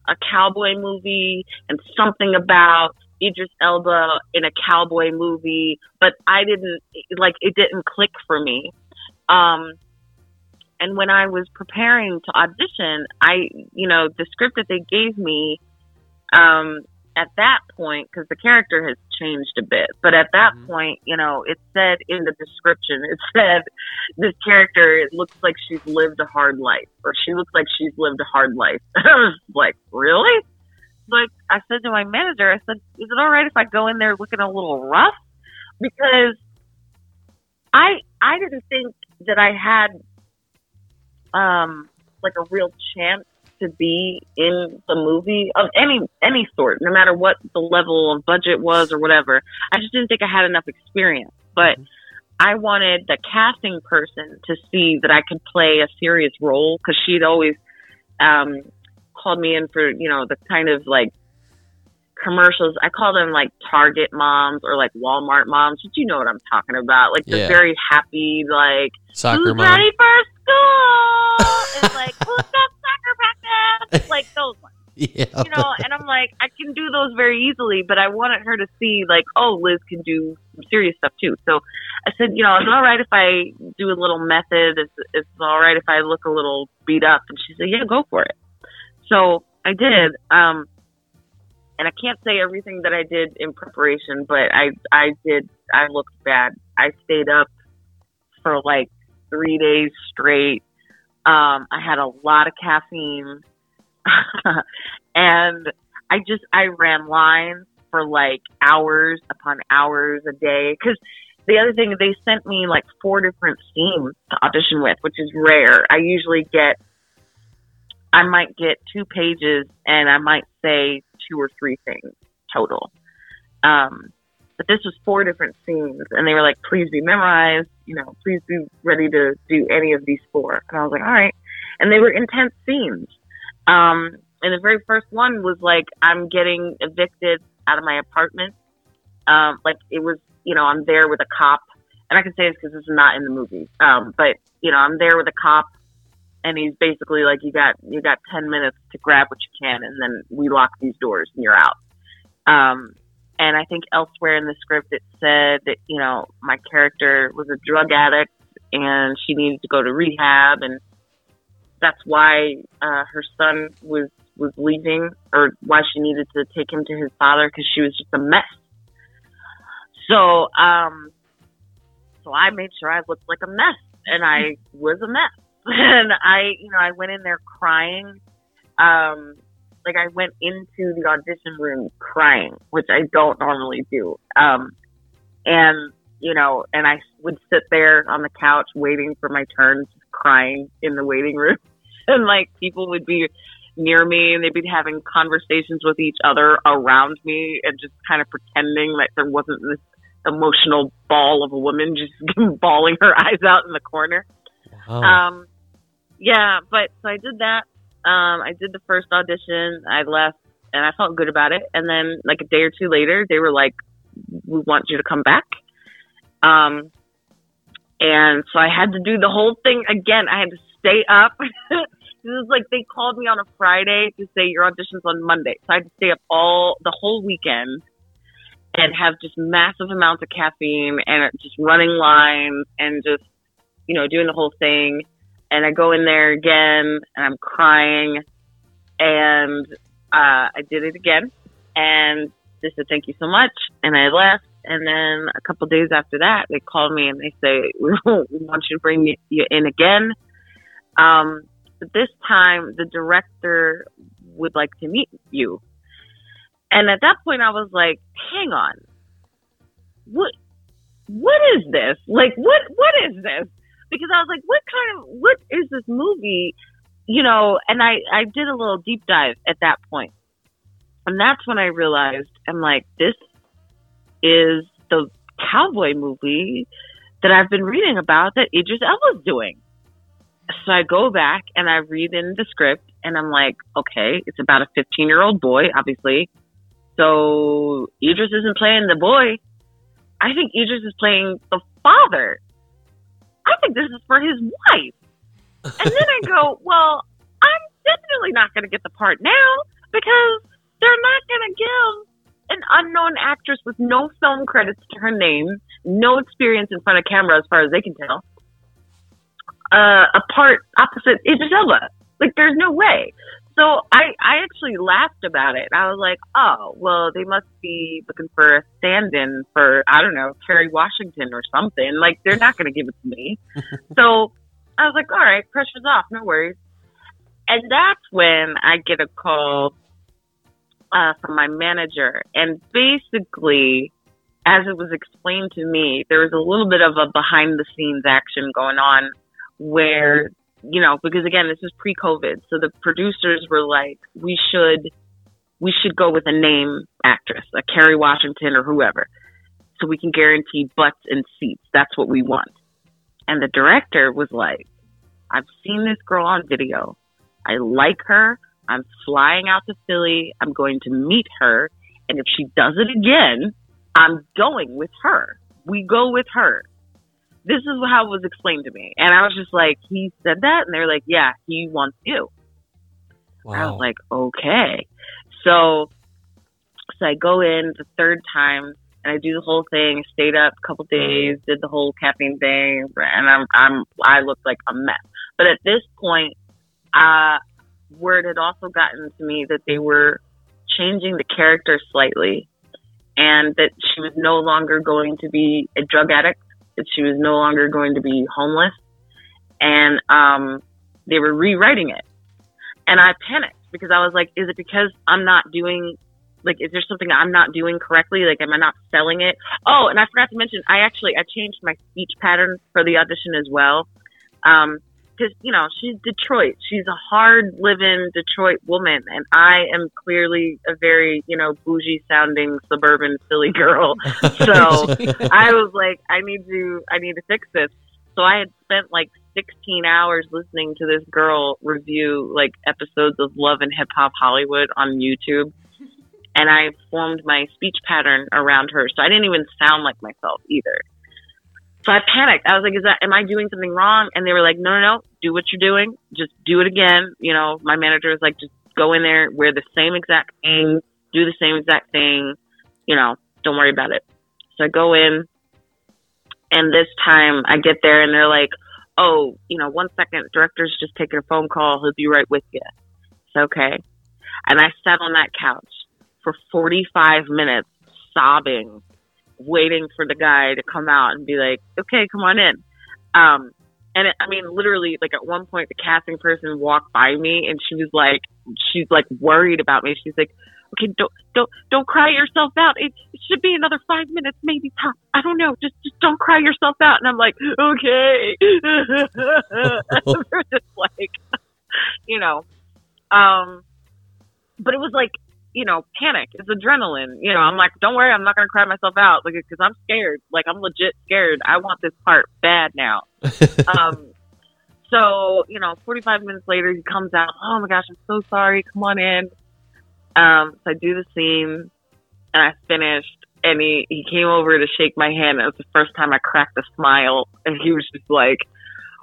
a cowboy movie and something about Idris Elba in a cowboy movie, but I didn't, like, it didn't click for me. Um, and when I was preparing to audition, I, you know, the script that they gave me um, at that point, because the character has changed a bit, but at that mm-hmm. point, you know, it said in the description, it said this character, it looks like she's lived a hard life, or she looks like she's lived a hard life. I was like, really? Like, I said to my manager, I said, is it all right if I go in there looking a little rough? Because I I didn't think that I had um like a real chance to be in the movie of any any sort, no matter what the level of budget was or whatever. I just didn't think I had enough experience, but I wanted the casting person to see that I could play a serious role, because she'd always um, called me in for, you know, the kind of like commercials. I call them like Target moms or like Walmart moms, but you know what I'm talking about, like the yeah. very happy, like, soccer who's mom. Ready for school? It's like, who's got soccer practice? Like those ones. Yeah. You know, and I'm like, I can do those very easily, but I wanted her to see, like, oh, Liz can do some serious stuff too. So I said, you know, is it all right if I do a little method? Is, is it all right if I look a little beat up? And she said, yeah, go for it. So I did. Um, and I can't say everything that I did in preparation, but I, I did, I looked bad. I stayed up for like three days straight. Um, I had a lot of caffeine. And I just, I ran lines for like hours upon hours a day. Because the other thing, they sent me like four different scenes to audition with, which is rare. I usually get, I might get two pages and I might say two or three things total. Um, But this was four different scenes, and they were like, please be memorized, you know, please be ready to do any of these four. And I was like, all right. And they were intense scenes. Um, and the very first one was like, I'm getting evicted out of my apartment. Um, like it was, you know, I'm there with a cop, and I can say this because this is not in the movie. Um, but you know, I'm there with a cop, and he's basically like, you got, you got ten minutes to grab what you can. And then we lock these doors and you're out. Um, And I think elsewhere in the script it said that, you know, my character was a drug addict and she needed to go to rehab, and that's why uh, her son was, was leaving, or why she needed to take him to his father, because she was just a mess. So, um, so I made sure I looked like a mess, and I was a mess. And I, you know, I went in there crying. Um, Like I went into the audition room crying, which I don't normally do. Um, and, you know, and I would sit there on the couch waiting for my turn, crying in the waiting room. And like people would be near me and they'd be having conversations with each other around me and just kind of pretending that there wasn't this emotional ball of a woman just bawling her eyes out in the corner. Wow. Um, yeah, but so I did that. Um, I did the first audition, I left, and I felt good about it. And then, like, a day or two later, they were like, we want you to come back. Um, and so I had to do the whole thing again. I had to stay up. This is like, they called me on a Friday to say your audition's on Monday. So I had to stay up all, the whole weekend, and have just massive amounts of caffeine, and just running lines, and just, you know, doing the whole thing. And I go in there again, and I'm crying, and uh, I did it again, and they said, thank you so much, and I left, and then a couple days after that, they called me, and they say, we want you to bring you in again, um, but this time, the director would like to meet you. And at that point, I was like, hang on, what, what is this? Like, what, what is this? Because I was like, what kind of, what is this movie? You know, and I, I did a little deep dive at that point. And that's when I realized, I'm like, this is the cowboy movie that I've been reading about that Idris Elba's doing. So I go back and I read in the script and I'm like, okay, it's about a fifteen-year-old boy, obviously. So Idris isn't playing the boy. I think Idris is playing the father. I think this is for his wife. And then I go, well, I'm definitely not going to get the part now because they're not going to give an unknown actress with no film credits to her name, no experience in front of camera as far as they can tell, uh, a part opposite Idris Elba. Like, there's no way. So I, I actually laughed about it. I was like, oh, well, they must be looking for a stand-in for, I don't know, Kerry Washington or something. Like, they're not going to give it to me. So I was like, all right, pressure's off. No worries. And that's when I get a call uh, from my manager. And basically, as it was explained to me, there was a little bit of a behind-the-scenes action going on where... You know, because again, this is pre-COVID. So the producers were like, we should, we should go with a name actress, a Kerry Washington or whoever. So we can guarantee butts and seats. That's what we want. And the director was like, I've seen this girl on video. I like her. I'm flying out to Philly. I'm going to meet her. And if she does it again, I'm going with her. We go with her. This is how it was explained to me. And I was just like, he said that? And they were like, yeah, he wants you. Wow. I was like, okay. So so I go in the third time, and I do the whole thing, stayed up a couple days, did the whole caffeine thing, and I'm, I'm, I looked like a mess. But at this point, uh, word had also gotten to me that they were changing the character slightly, and that she was no longer going to be a drug addict. That she was no longer going to be homeless, and um, they were rewriting it. And I panicked because I was like, is it because I'm not doing, like, is there something I'm not doing correctly? Like, am I not selling it? Oh, and I forgot to mention, I actually, I changed my speech pattern for the audition as well. Um, because, you know, she's Detroit. She's a hard-living Detroit woman, and I am clearly a very, you know, bougie-sounding suburban Philly girl. So I was like, I need to, I need to fix this. So I had spent like sixteen hours listening to this girl review like episodes of Love and Hip Hop Hollywood on YouTube, and I formed my speech pattern around her. So I didn't even sound like myself either. So I panicked. I was like, "Is that? Am I doing something wrong?" And they were like, "No, no, no. Do what you're doing. Just do it again." You know, my manager was like, "Just go in there, wear the same exact thing, do the same exact thing. You know, don't worry about it." So I go in, and this time I get there, and they're like, "Oh, you know, one second. Director's just taking a phone call. He'll be right with you." It's okay. And I sat on that couch for forty-five minutes, sobbing, waiting for the guy to come out and be like, "Okay, come on in." Um, and it, I mean, literally, like at one point, the casting person walked by me, and she was like, she's like worried about me. She's like, "Okay, don't, don't, don't cry yourself out. It, it should be another five minutes, maybe top. I don't know. Just, just don't cry yourself out." And I'm like, "Okay." We're just like, you know, um, but it was like, you know, panic. It's adrenaline. You know, I'm like, don't worry, I'm not going to cry myself out, like, because I'm scared. Like, I'm legit scared. I want this part bad now. um, so, you know, forty-five minutes later, he comes out. "Oh, my gosh, I'm so sorry. Come on in." Um, so I do the scene, and I finished, and he, he came over to shake my hand. It was the first time I cracked a smile, and he was just like,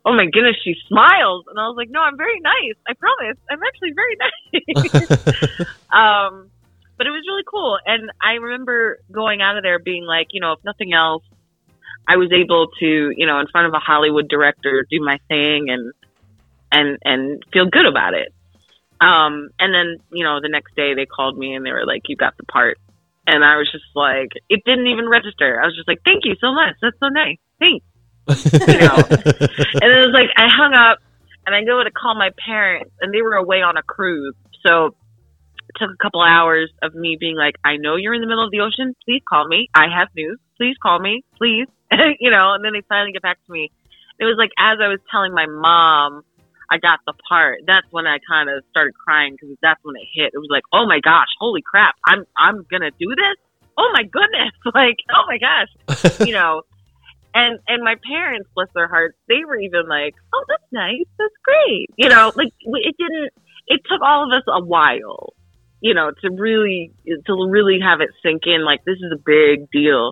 "Oh, my goodness, she smiles." And I was like, "No, I'm very nice. I promise. I'm actually very nice." um, but it was really cool. And I remember going out of there being like, you know, if nothing else, I was able to, you know, in front of a Hollywood director, do my thing and and and feel good about it. Um, and then, you know, the next day they called me and they were like, "You got the part." And I was just like, it didn't even register. I was just like, "Thank you so much. That's so nice. Thanks." You know? And it was like I hung up, and I go to call my parents, and they were away on a cruise. So it took a couple hours of me being like, "I know you're in the middle of the ocean. Please call me. I have news. Please call me, please." You know. And then they finally get back to me. It was like as I was telling my mom I got the part, that's when I kind of started crying, because that's when it hit. It was like, "Oh my gosh, holy crap! I'm I'm gonna do this. Oh my goodness! Like, oh my gosh!" You know. And and my parents, bless their hearts, they were even like, "Oh, that's nice. That's great." You know, like it didn't, it took all of us a while, you know, to really, to really have it sink in. Like, this is a big deal.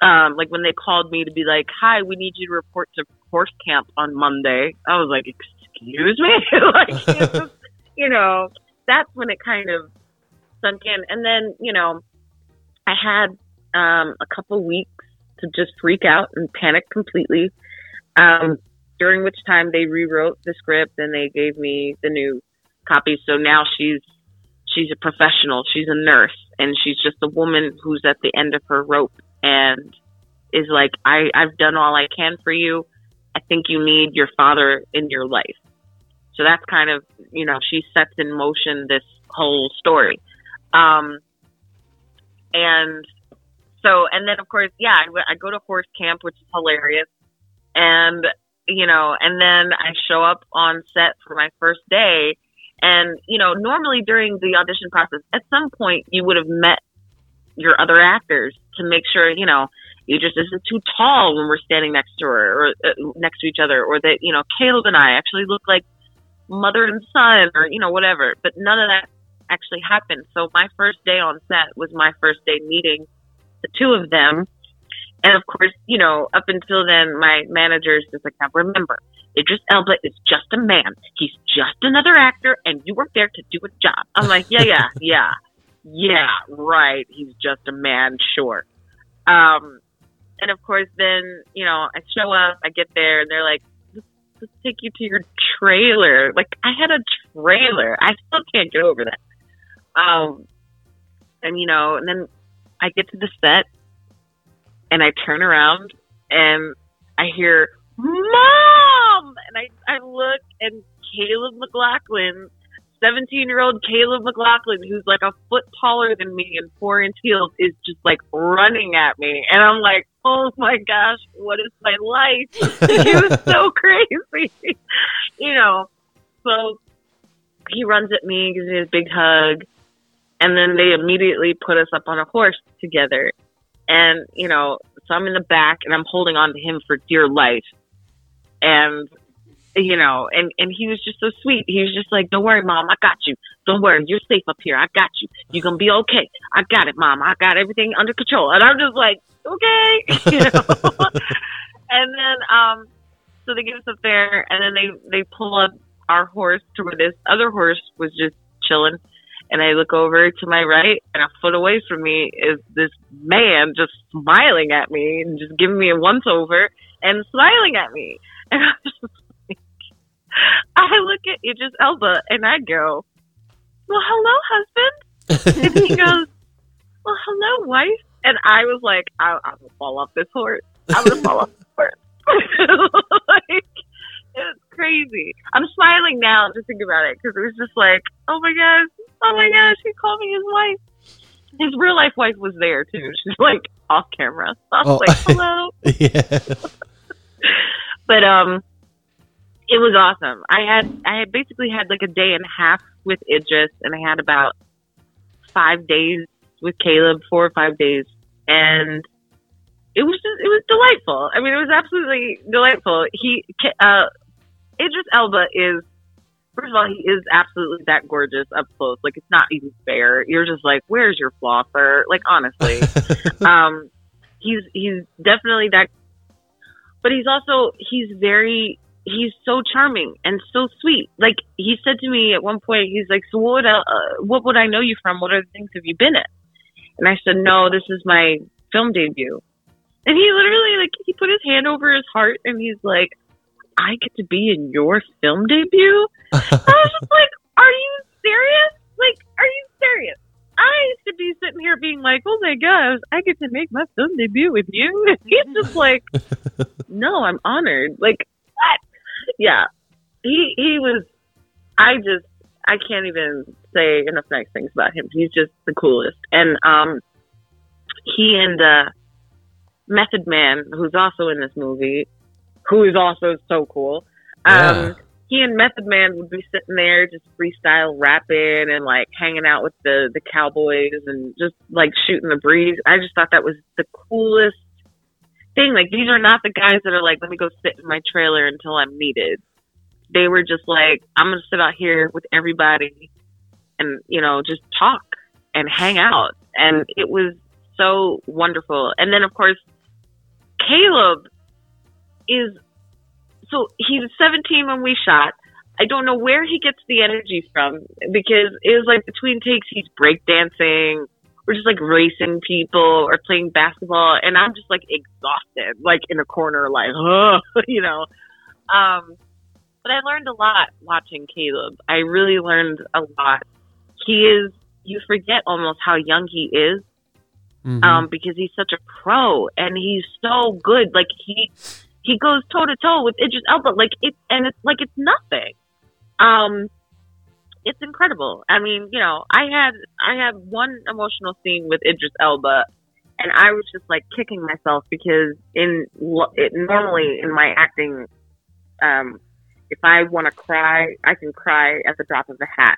Um, like when they called me to be like, "Hi, we need you to report to horse camp on Monday." I was like, "Excuse me?" Like, it was, you know, that's when it kind of sunk in. And then, you know, I had um, a couple weeks to just freak out and panic completely, um, during which time they rewrote the script and they gave me the new copy. So now she's she's a professional, she's a nurse, and she's just a woman who's at the end of her rope and is like, I, I've done all I can for you. I think you need your father in your life. So that's kind of, you know, she sets in motion this whole story. Um, and So, and then of course, yeah, I, I go to horse camp, which is hilarious. And, you know, and then I show up on set for my first day. And, you know, normally during the audition process, at some point you would have met your other actors to make sure, you know, Idris isn't too tall when we're standing next to her or uh, next to each other, or that, you know, Caleb and I actually look like mother and son, or, you know, whatever. But none of that actually happened. So my first day on set was my first day meeting the two of them. And of course, you know, up until then, my manager's just like, "Now remember, Idris Elba is just a man. He's just another actor, and you were there to do a job." I'm like, yeah, yeah, yeah, yeah, right. He's just a man, sure. Um, and of course, then, you know, I show up, I get there, and they're like, let's, let's take you to your trailer. Like, I had a trailer. I still can't get over that. Um, and, you know, and then I get to the set and I turn around and I hear, "Mom!" And I, I look, and Caleb McLaughlin seventeen-year-old Caleb McLaughlin, who's like a foot taller than me and four inch heels, is just like running at me. And I'm like, oh my gosh, what is my life? He was so crazy. You know, so he runs at me, gives me a big hug. And then they immediately put us up on a horse together. And, you know, so I'm in the back and I'm holding on to him for dear life. And, you know, and, and he was just so sweet. He was just like, don't worry, Mom, I got you. Don't worry, you're safe up here. I got you. You're going to be okay. I got it, Mom. I got everything under control. And I'm just like, okay. You know? And then, um, so they get us up there and then they, they pull up our horse to where this other horse was just chilling. And I look over to my right, and a foot away from me is this man just smiling at me and just giving me a once-over and smiling at me. And I'm just like, I look at Idris Elba, and I go, well, hello, husband. And he goes, well, hello, wife. And I was like, I- I'm going to fall off this horse. I'm going to fall off this horse. Like, it's crazy. I'm smiling now just think about it, because it was just like, oh, my gosh. Oh my gosh, he called me his wife. His real life wife was there too. She's like off camera. I was oh, like, hello. Yeah. But um it was awesome. I had I had basically had like a day and a half with Idris, and I had about five days with Caleb, four or five days. And it was just it was delightful. I mean, it was absolutely delightful. He uh Idris Elba is First of all, he is absolutely that gorgeous up close. Like, it's not even fair. You're just like, where's your flosser? Like, honestly. um, he's he's definitely that. But he's also, he's very, he's so charming and so sweet. Like, he said to me at one point, he's like, so what would I, uh, what would I know you from? What other things have you been at? And I said, no, this is my film debut. And he literally, like, he put his hand over his heart and he's like, I get to be in your film debut? I was just like, are you serious? Like, are you serious? I used to be sitting here being like, oh my gosh, I get to make my film debut with you. And he's just like, no, I'm honored. Like, what? Yeah. He he was, I just, I can't even say enough nice things about him. He's just the coolest. And um, he and uh, Method Man, who's also in this movie, who is also so cool. Um, yeah. He and Method Man would be sitting there just freestyle rapping and like hanging out with the, the cowboys and just like shooting the breeze. I just thought that was the coolest thing. Like, these are not the guys that are like, let me go sit in my trailer until I'm needed. They were just like, I'm going to sit out here with everybody and, you know, just talk and hang out. And it was so wonderful. And then, of course, Caleb is so he was seventeen when we shot. I don't know where he gets the energy from, because it was like between takes he's breakdancing or just like racing people or playing basketball, and I'm just like exhausted, like in a corner, like oh, you know. Um, but I learned a lot watching Caleb. I really learned a lot. He is you forget almost how young he is, mm-hmm. um, because he's such a pro and he's so good. Like he. He goes toe to toe with Idris Elba, like it, and it's like it's nothing. Um, it's incredible. I mean, you know, I had I had one emotional scene with Idris Elba, and I was just like kicking myself because in it, normally in my acting, um, if I want to cry, I can cry at the drop of a hat.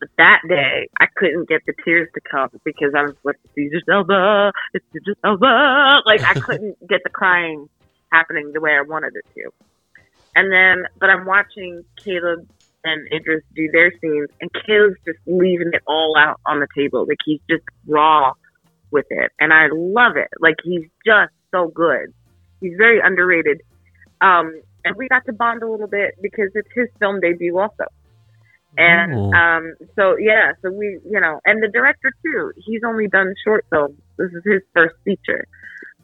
But that day, I couldn't get the tears to come because I was like, it's Idris Elba, it's Idris Elba. Like I couldn't get the crying happening the way I wanted it to. And then, but I'm watching Caleb and Idris do their scenes, and Caleb's just leaving it all out on the table. Like, he's just raw with it. And I love it. Like, he's just so good. He's very underrated. Um, and we got to bond a little bit because it's his film debut also. And Ooh. um, so, yeah, so we, you know, and the director, too, he's only done short films. This is his first feature.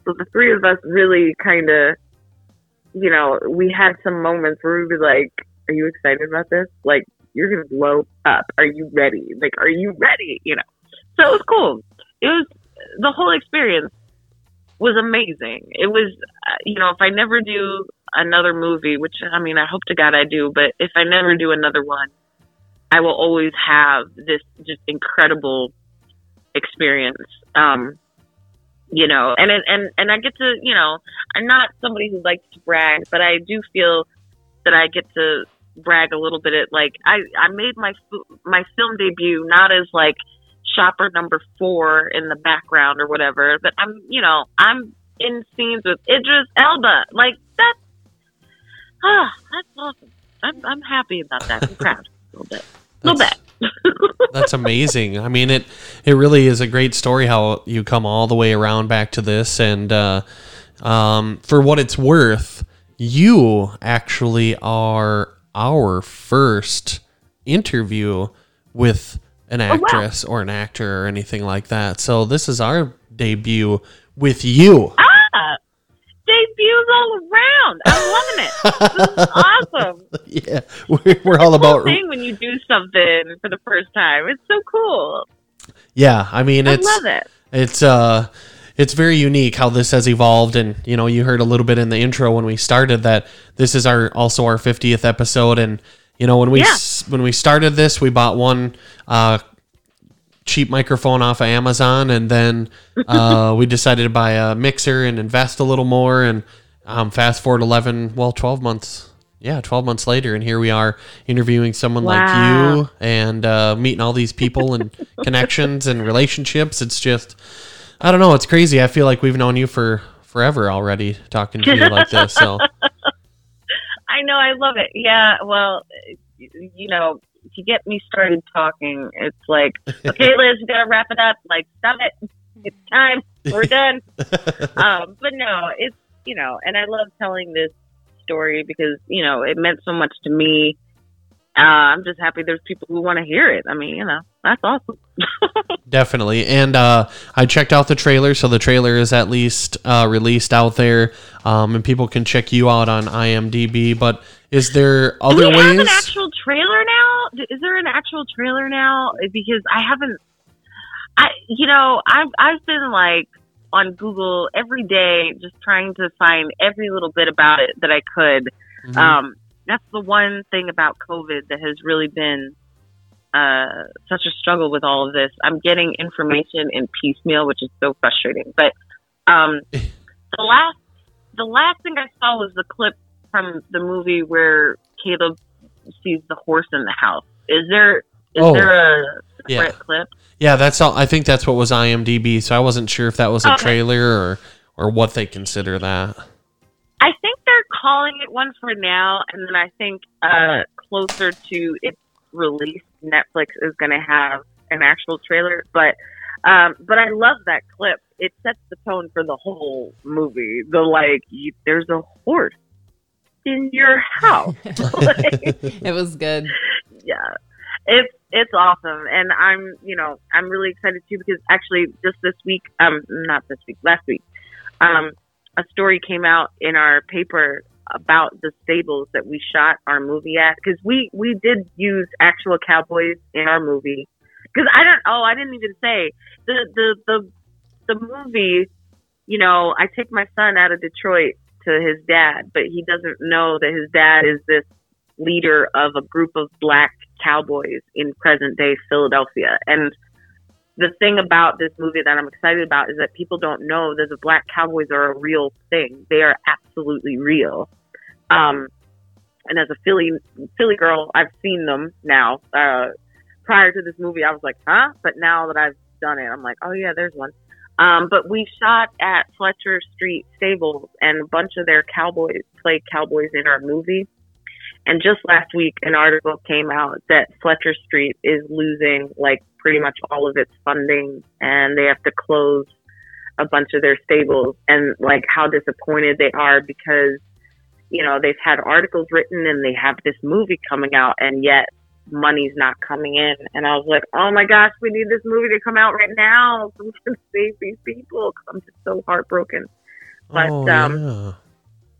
So the three of us really kind of, you know, we had some moments where we were like, are you excited about this? Like, you're going to blow up. Are you ready? Like, are you ready? You know? So it was cool. It was, the whole experience was amazing. It was, you know, if I never do another movie, which, I mean, I hope to God I do, but if I never do another one, I will always have this just incredible experience. Um, you know, and, and, and I get to, you know, I'm not somebody who likes to brag, but I do feel that I get to brag a little bit at, like, I, I made my, my film debut, not as like shopper number four in the background or whatever, but I'm, you know, I'm in scenes with Idris Elba. Like that's, ah, oh, that's awesome. I'm, I'm happy about that. I'm proud a little bit, a little bit. That's amazing. I mean, it it really is a great story how you come all the way around back to this. And uh, um, for what it's worth, you actually are our first interview with an actress oh, wow. or an actor or anything like that. So this is our debut with you. Ah, debuts all around. I'm loving it. This is awesome. Yeah, we're, we're all about thing when you do something for the first time. It's so cool. Yeah, I mean, it's I love it. It's uh, it's very unique how this has evolved, and you know, you heard a little bit in the intro when we started that this is our also our fiftieth episode, and you know, when we yeah. when we started this, we bought one uh, cheap microphone off of Amazon, and then uh, we decided to buy a mixer and invest a little more, and um, fast forward eleven, well, twelve months. Yeah, twelve months later, and here we are interviewing someone wow. like you and uh, meeting all these people and connections and relationships. It's just, I don't know, it's crazy. I feel like we've known you for forever already talking to you like this. So I know, I love it. Yeah, well, you know, to get me started talking, it's like, okay, Liz, we got to wrap it up. Like, stop it. It's time. We're done. um, but no, it's, you know, and I love telling this story because, you know, it meant so much to me. Uh, I'm just happy there's people who want to hear it. I mean, you know, that's awesome. Definitely. And uh, I checked out the trailer, so the trailer is at least uh, released out there, um, and people can check you out on I M D B. But is there other ways? Do we have ways? An actual trailer now? Is there an actual trailer now? Because I haven't, I you know, I've, I've been like, on Google every day, just trying to find every little bit about it that I could. Mm-hmm. Um, that's the one thing about COVID that has really been uh, such a struggle with all of this. I'm getting information in piecemeal, which is so frustrating. But um, the last the last thing I saw was the clip from the movie where Caleb sees the horse in the house. Is there is oh. there a separate yeah. clip? Yeah, that's all. I think that's what was I M D B. So I wasn't sure if that was a okay. trailer or, or what they consider that. I think they're calling it one for now, and then I think uh, closer to its release, Netflix is going to have an actual trailer. But um, but I love that clip. It sets the tone for the whole movie. The like, you, there's a horse in your house. Like, it was good. Yeah, it's. It's awesome, and I'm, you know, I'm really excited too because actually, just this week, um, not this week, last week, um, a story came out in our paper about the stables that we shot our movie at because we we did use actual cowboys in our movie because I don't, oh, I didn't even say the the the the movie, you know, I take my son out of Detroit to his dad, but he doesn't know that his dad is this leader of a group of black cowboys in present day Philadelphia. And the thing about this movie that I'm excited about is that people don't know that the black cowboys are a real thing. They are absolutely real. Um, and as a Philly Philly girl, I've seen them now. Uh, prior to this movie, I was like, huh? But now that I've done it, I'm like, oh yeah, there's one. Um, but we shot at Fletcher Street Stables, and a bunch of their cowboys played cowboys in our movie. And just last week, an article came out that Fletcher Street is losing, like, pretty much all of its funding, and they have to close a bunch of their stables, and, like, how disappointed they are because, you know, they've had articles written and they have this movie coming out, and yet money's not coming in. And I was like, oh, my gosh, we need this movie to come out right now so we can save these people. I'm just so heartbroken. But, oh, yeah. um...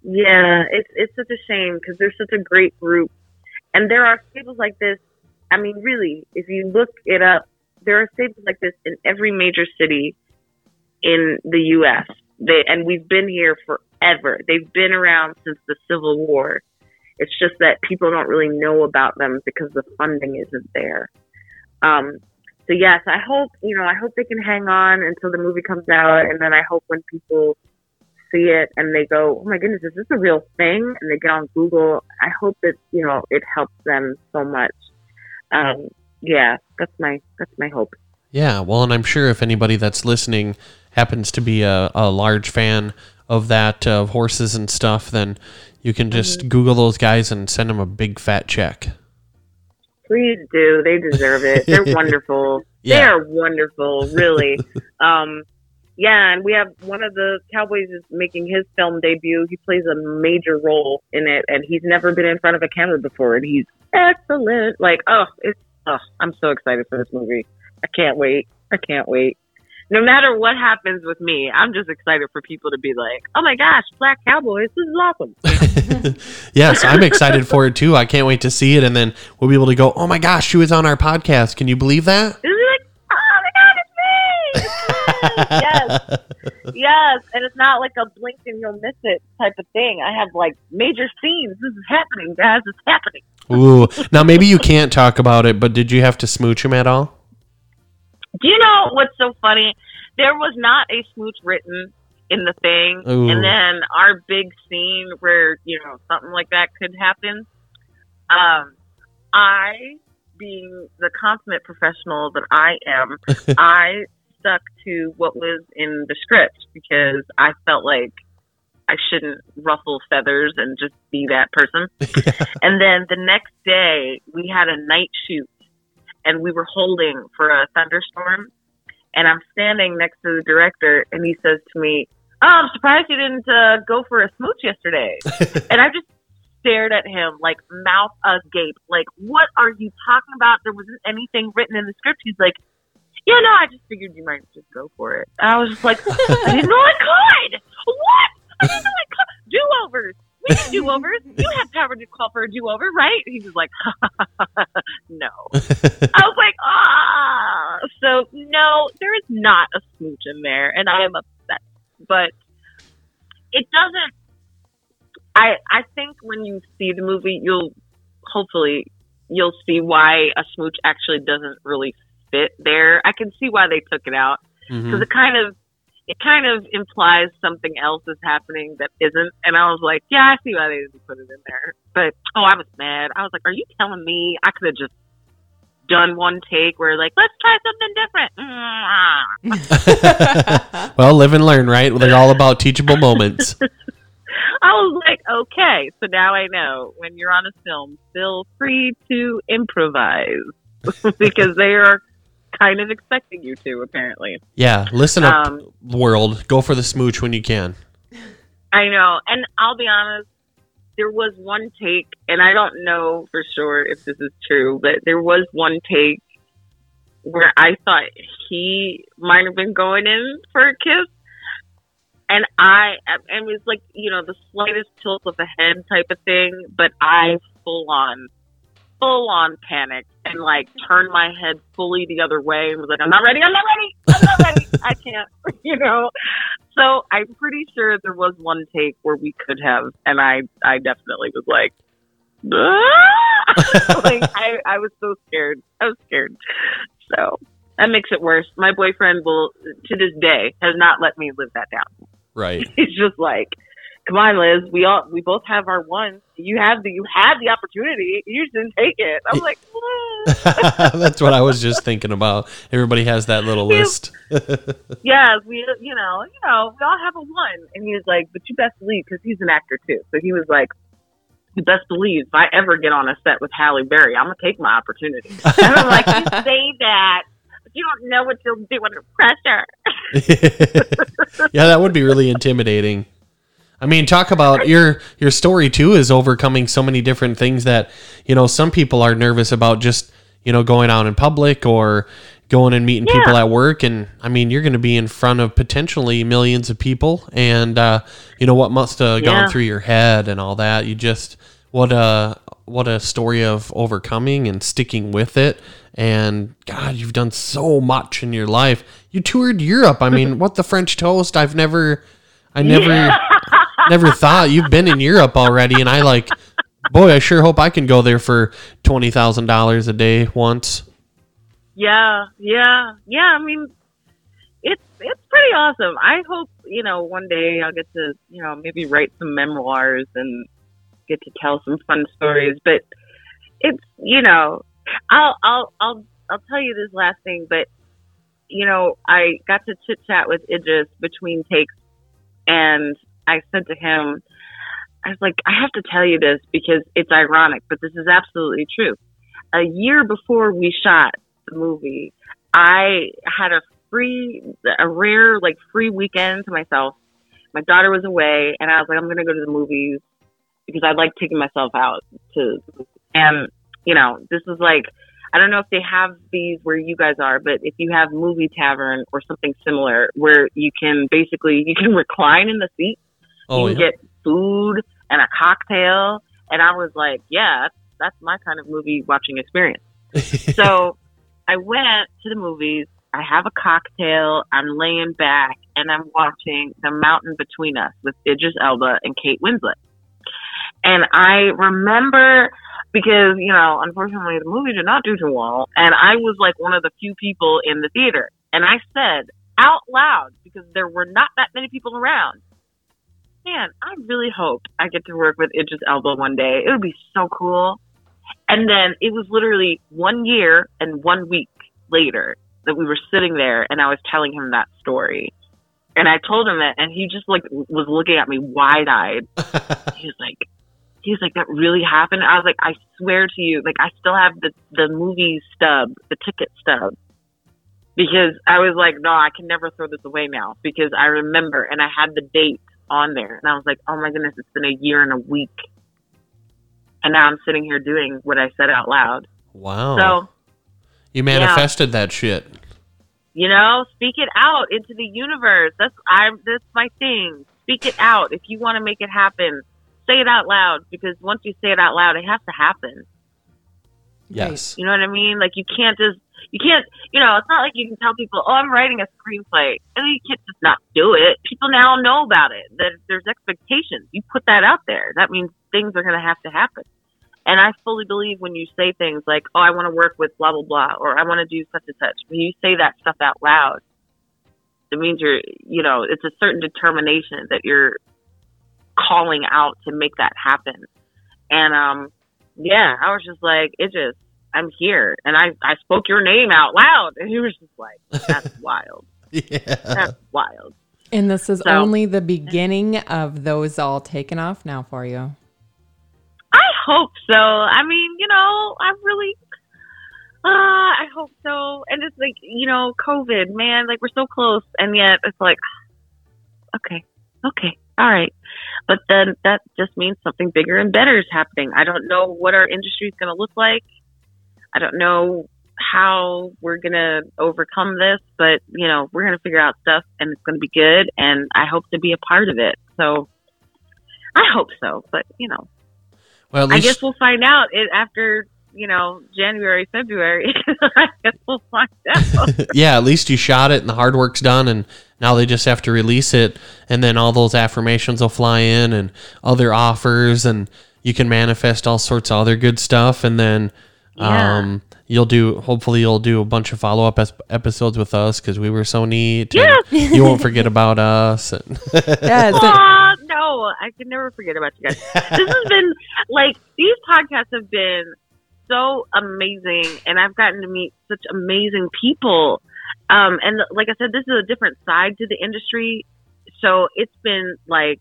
Yeah, it's it's such a shame because they're such a great group, and there are stables like this. I mean, really, if you look it up, there are stables like this in every major city in the U S They and we've been here forever. They've been around since the Civil War, It's just that people don't really know about them because the funding isn't there. Um, so yes, I hope, you know, I hope they can hang on until the movie comes out. And then I hope when people see it and they go, oh my goodness, is this a real thing? And they get on Google. I hope that, you know, it helps them so much. Um, yeah, that's my, that's my hope. Yeah. Well, and I'm sure if anybody that's listening happens to be a, a large fan of that, uh, of horses and stuff, then you can just mm-hmm. Google those guys and send them a big fat check. Please do. They deserve it. They're wonderful. Yeah. They are wonderful, really. um, yeah, and we have one of the Cowboys is making his film debut. He plays a major role in it, and he's never been in front of a camera before, and he's excellent. Like, oh, it's, oh I'm so excited for this movie. I can't wait. I can't wait. No matter what happens with me, I'm just excited for people to be like, oh my gosh, Black Cowboys, this is awesome. Yes, I'm excited for it too. I can't wait to see it. And then we'll be able to go, oh my gosh, she was on our podcast. Can you believe that? It's like, oh my God, it's me. Yes. Yes. And it's not like a blink and you'll miss it type of thing. I have like major scenes. This is happening, guys. It's happening. Ooh. Now, maybe you can't talk about it, but did you have to smooch him at all? Do you know what's so funny? There was not a smooch written in the thing. Ooh. And then our big scene where, you know, something like that could happen. Um, I, being the consummate professional that I am, I stuck to what was in the script because I felt like I shouldn't ruffle feathers and just be that person. Yeah. And then the next day we had a night shoot. And we were holding for a thunderstorm. And I'm standing next to the director. And he says to me, oh, I'm surprised you didn't uh, go for a smooch yesterday. And I just stared at him, like, mouth agape. Like, what are you talking about? There wasn't anything written in the script. He's like, yeah, no, I just figured you might just go for it. And I was just like, I didn't know I could. What? I didn't know I could. Do-overs. We can do-overs. You have power to call for a do-over, right? He was like, no. I was like, ah. So, no, there is not a smooch in there, and I am upset. But it doesn't... I I think when you see the movie, you'll hopefully you'll see why a smooch actually doesn't really fit there. I can see why they took it out. Because mm-hmm. it kind of... It kind of implies something else is happening that isn't. And I was like, yeah, I see why they didn't put it in there. But, oh, I was mad. I was like, are you telling me I could have just done one take where, like, let's try something different? Well, live and learn, right? They're all about teachable moments. I was like, okay, so now I know when you're on a film, feel free to improvise because they are kind of expecting you to, apparently. Yeah, listen up, um, world. Go for the smooch when you can. I know, and I'll be honest, there was one take, and I don't know for sure if this is true, but there was one take where I thought he might have been going in for a kiss, and I, and it was like, you know, the slightest tilt of the head type of thing, but I full-on full on panic and like turned my head fully the other way and was like, I'm not ready, I'm not ready, I'm not ready, I can't, you know. So I'm pretty sure there was one take where we could have, and I, I definitely was like, like I, I was so scared. I was scared. So that makes it worse. My boyfriend will, to this day, has not let me live that down. Right. He's just like, come on, Liz. We all we both have our one. You have the you have the opportunity. You just didn't take it. I'm like, that's what I was just thinking about. Everybody has that little list. Yeah, we you know you know we all have a one. And he was like, but you best believe, because he's an actor too. So he was like, you best believe if I ever get on a set with Halle Berry, I'm gonna take my opportunity. And I'm like, you say that. You don't know what you'll do under pressure. Yeah, that would be really intimidating. I mean, talk about your your story, too, is overcoming so many different things that, you know, some people are nervous about just, you know, going out in public or going and meeting yeah. people at work. And, I mean, you're going to be in front of potentially millions of people. And, uh, you know, what must have yeah. gone through your head and all that. You just, what a, what a story of overcoming and sticking with it. And, God, you've done so much in your life. You toured Europe. I mean, what the French toast? I've never, I never... Yeah. Never thought you've been in Europe already, and I like Boy, I sure hope I can go there for twenty thousand dollars a day once. Yeah, yeah, yeah. I mean, it's it's pretty awesome. I hope, you know, one day I'll get to, you know, maybe write some memoirs and get to tell some fun stories. But it's, you know, I'll I'll I'll I'll tell you this last thing. But you know, I got to chit chat with Idris between takes, and I said to him, I was like, I have to tell you this because it's ironic, but this is absolutely true. A year before we shot the movie, I had a free, a rare, like free weekend to myself. My daughter was away, and I was like, I'm going to go to the movies because I like taking myself out to, and you know, this is like, I don't know if they have these where you guys are, but if you have Movie Tavern or something similar where you can basically, you can recline in the seat, oh, you can yeah. get food and a cocktail. And I was like, yeah, that's, that's my kind of movie watching experience. So I went to the movies. I have a cocktail. I'm laying back and I'm watching The Mountain Between Us with Idris Elba and Kate Winslet. And I remember, because, you know, unfortunately, the movie did not do too well. And I was like one of the few people in the theater. And I said out loud, because there were not that many people around, man, I really hope I get to work with Idris Elba one day. It would be so cool. And then it was literally one year and one week later that we were sitting there and I was telling him that story. And I told him that, and he just like was looking at me wide-eyed. He was like, He's like, that really happened? I was like, I swear to you, like, I still have the, the movie stub, the ticket stub. Because I was like, no, I can never throw this away now. Because I remember, and I had the date on there. And I was like, oh my goodness, it's been a year and a week. And now I'm sitting here doing what I said out loud. Wow. So you manifested yeah. that shit. You know, speak it out into the universe. That's I'm. That's my thing. Speak it out. If you want to make it happen, say it out loud, because once you say it out loud, it has to happen. Yes. You know what I mean? Like, you can't just, you can't, you know, it's not like you can tell people, oh, I'm writing a screenplay. And you can't just not do it. People now know about it. That there's expectations. You put that out there. That means things are going to have to happen. And I fully believe when you say things like, oh, I want to work with blah, blah, blah, or I want to do such and such. When you say that stuff out loud, it means you're, you know, it's a certain determination that you're calling out to make that happen. And um yeah I was just like, it just I'm here, and I I spoke your name out loud, and he was just like, that's wild. Yeah, that's wild. And this is so, only the beginning of those all taken off now for you. I hope so. I mean, you know, I really uh I hope so. And it's like, you know, COVID, man, like, we're so close, and yet it's like, okay okay all right. But then that just means something bigger and better is happening. I don't know what our industry is going to look like. I don't know how we're going to overcome this, but, you know, we're going to figure out stuff, and it's going to be good. And I hope to be a part of it. So I hope so. But, you know, well, at least... I guess we'll find out it after, you know, January, February. I guess we'll find out. Yeah, at least you shot it and the hard work's done, and now they just have to release it, and then all those affirmations will fly in and other offers, and you can manifest all sorts of other good stuff. And then yeah. um, you'll do, hopefully you'll do a bunch of follow-up es- episodes with us, because we were so neat. Yeah. You won't forget about us. And yeah, Aww, no, I can never forget about you guys. This has been, like, these podcasts have been so amazing, and I've gotten to meet such amazing people. Um, and like I said, this is a different side to the industry. So it's been like,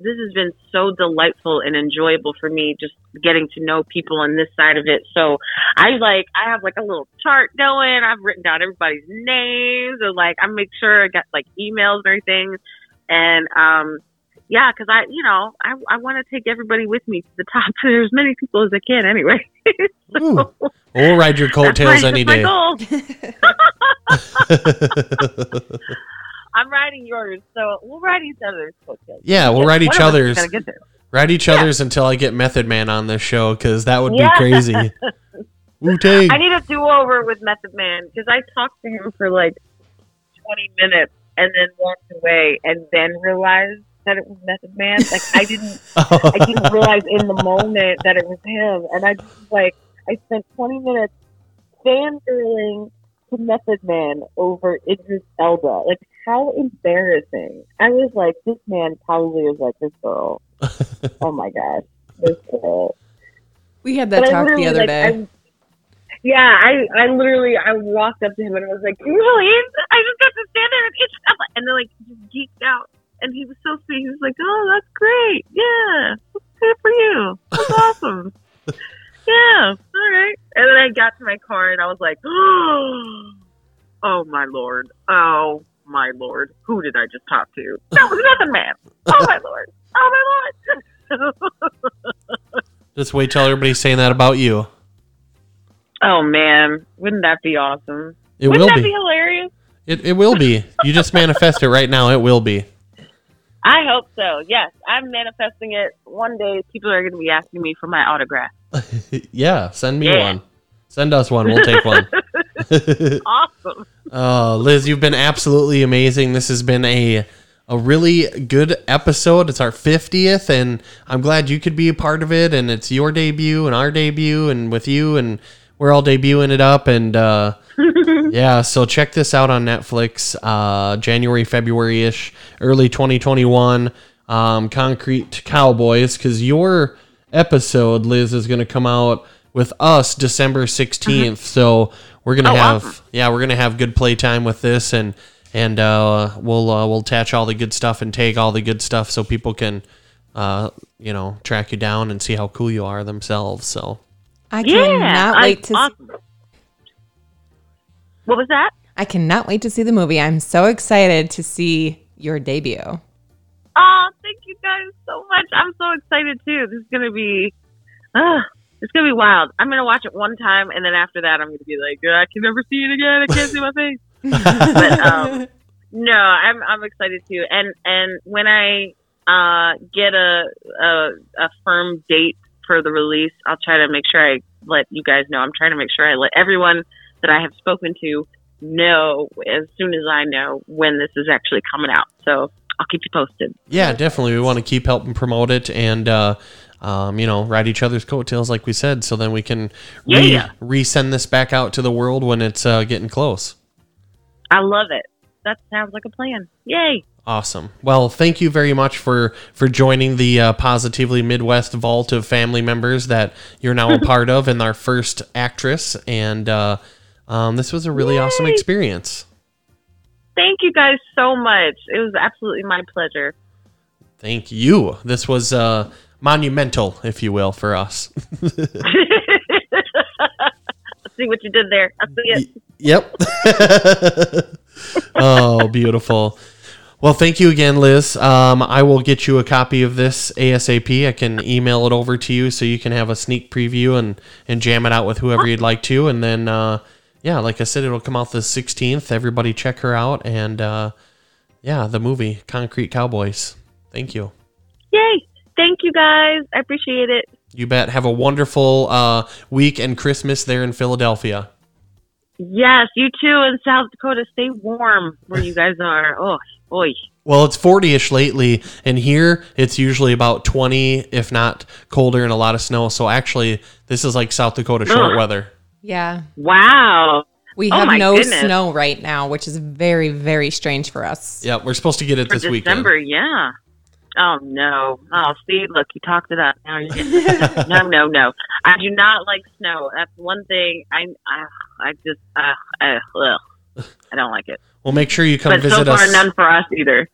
this has been so delightful and enjoyable for me, just getting to know people on this side of it. So I like, I have like a little chart going. I've written down everybody's names, or like, I make sure I got like emails and everything. And, um, yeah, because I, you know, I I want to take everybody with me to the top. There's as many people as I can anyway. So, we'll ride your coattails any day. I'm riding yours, so we'll ride each other's coattails. Yeah, we'll ride each other's. Ride each other's until I get Method Man on this show, because that would yeah. be crazy. Wu-Tang. I need a do-over with Method Man, because I talked to him for like twenty minutes and then walked away and then realized said it was Method Man. Like I didn't, oh. I didn't realize in the moment that it was him. And I just like, I spent twenty minutes fangirling to Method Man over Idris Elba. Like how embarrassing! I was like, this man probably is like this girl. Oh my gosh, this girl. We had that but talk the other like, day. I, yeah, I, I literally, I walked up to him and I was like, really? I just got to stand there and itch up. And they're like, just geeked out. And he was so sweet. He was like, oh, that's great. Yeah. Good for you. That's awesome. Yeah. All right. And then I got to my car and I was like, oh, oh my Lord. Oh, my Lord. Who did I just talk to? That was Method Man. Oh, my Lord. Oh, my Lord. Just wait till everybody's saying that about you. Oh, man. Wouldn't that be awesome? It Wouldn't will that be. be hilarious? It it will be. You just manifest it right now. It will be. I hope so. Yes. I'm manifesting it. One day, people are going to be asking me for my autograph. Yeah. Send me yeah. one. Send us one. We'll take one. Awesome. Oh, Liz, you've been absolutely amazing. This has been a... a really good episode. It's our fiftieth, and I'm glad you could be a part of it. And it's your debut and our debut, and with you, and we're all debuting it up. And uh, yeah, so check this out on Netflix, uh, January, February ish, early twenty twenty-one. Um, Concrete Cowboys, because your episode, Liz, is going to come out with us December sixteenth. Uh-huh. So we're gonna oh, have awesome. yeah, we're gonna have good playtime with this and. And uh, we'll uh, we'll attach all the good stuff and tag all the good stuff so people can, uh, you know, track you down and see how cool you are themselves. So I cannot yeah, wait to. Awesome. See- what was that? I cannot wait to see the movie. I'm so excited to see your debut. Oh, thank you guys so much. I'm so excited too. This is gonna be, uh, it's gonna be wild. I'm gonna watch it one time and then after that, I'm gonna be like, I can never see it again. I can't see my face. But um, no, I'm I'm excited too, and and when I uh, get a, a a firm date for the release, I'll try to make sure I let you guys know. I'm trying to make sure I let everyone that I have spoken to know as soon as I know when this is actually coming out. So I'll keep you posted. Yeah, definitely. We want to keep helping promote it and. Uh, Um, you know, ride each other's coattails, like we said, so then we can re- yeah. resend this back out to the world when it's uh, getting close. I love it. That sounds like a plan. Yay. Awesome. Well, thank you very much for, for joining the uh, Positively Midwest vault of family members that you're now a part of and our first actress. And uh, um, this was a really Yay. awesome experience. Thank you guys so much. It was absolutely my pleasure. Thank you. This was... Uh, monumental, if you will, for us. See what you did there. I see it. Y- yep. Oh, beautiful. Well, thank you again, Liz. Um, I will get you a copy of this ASAP. I can email it over to you so you can have a sneak preview and, and jam it out with whoever you'd like to. And then, uh, yeah, like I said, it'll come out the sixteenth. Everybody check her out. And, uh, yeah, the movie, Concrete Cowboys. Thank you. Yay. Thank you, guys. I appreciate it. You bet. Have a wonderful uh, week and Christmas there in Philadelphia. Yes, you too in South Dakota. Stay warm where you guys are. Oh, boy. Well, it's forty-ish lately, and here it's usually about twenty, if not colder, and a lot of snow. So actually, this is like South Dakota short Ugh. weather. Yeah. Wow. We have oh no goodness. snow right now, which is very, very strange for us. Yeah, we're supposed to get it for this December, weekend. December, yeah. Oh, no. Oh, see, look, you talked it up. Now you're getting... No, no, no. I do not like snow. That's one thing. I I, I just, uh, I, ugh. I don't like it. Well, make sure you come but visit us. But so far, us. none for us either.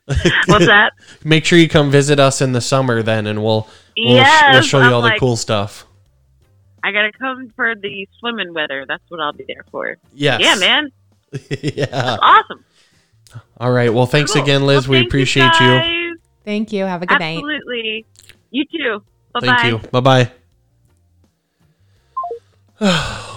What's that? Make sure you come visit us in the summer then, and we'll, we'll, yes, we'll show you I'm all like, the cool stuff. I got to come for the swimming weather. That's what I'll be there for. Yes. Yeah, man. Yeah. That's awesome. All right. Well, thanks cool. again, Liz. Well, we appreciate you. Guys. you. Thank you. Have a good Absolutely. night. Absolutely. You too. Bye-bye. Thank you. Bye-bye.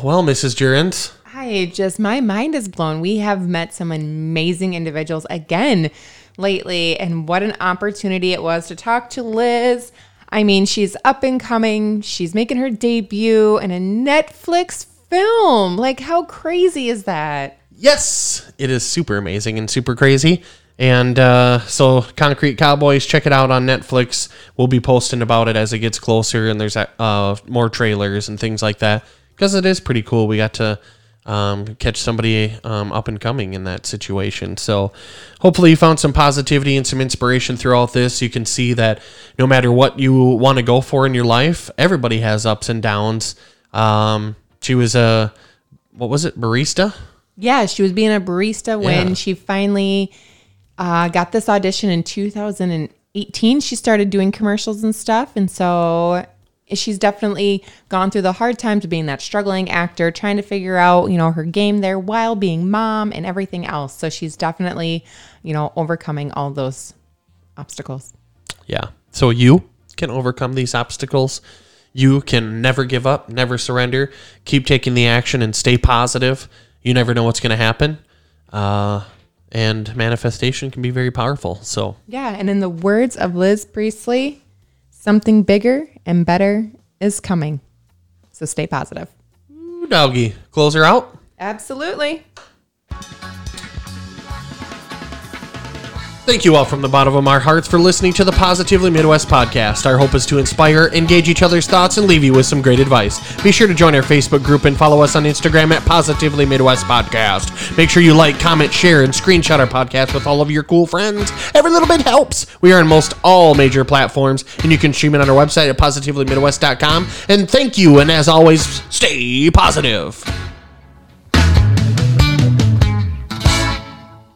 Well, Missus Durant. I just, my mind is blown. We have met some amazing individuals again lately, and what an opportunity it was to talk to Liz. I mean, she's up and coming. She's making her debut in a Netflix film. Like, how crazy is that? Yes, it is super amazing and super crazy. And uh, so Concrete Cowboys, check it out on Netflix. We'll be posting about it as it gets closer and there's uh, more trailers and things like that, because it is pretty cool. We got to um, catch somebody um, up and coming in that situation. So hopefully you found some positivity and some inspiration through all this. You can see that no matter what you want to go for in your life, everybody has ups and downs. Um, she was a, what was it, barista? Yeah, she was being a barista when yeah. she finally... Uh, got this audition in two thousand eighteen. She started doing commercials and stuff. And so she's definitely gone through the hard times of being that struggling actor, trying to figure out, you know, her game there while being mom and everything else. So she's definitely, you know, overcoming all those obstacles. Yeah. So you can overcome these obstacles. You can never give up, never surrender. Keep taking the action and stay positive. You never know what's going to happen. Uh And manifestation can be very powerful. So yeah, and in the words of Liz Priestley, something bigger and better is coming. So stay positive. Ooh, doggy. Close her out? Absolutely. Thank you all from the bottom of our hearts for listening to the Positively Midwest podcast. Our hope is to inspire, engage each other's thoughts, and leave you with some great advice. Be sure to join our Facebook group and follow us on Instagram at Positively Midwest Podcast. Make sure you like, comment, share, and screenshot our podcast with all of your cool friends. Every little bit helps. We are on most all major platforms, and you can stream it on our website at positively midwest dot com. And thank you, and as always, stay positive.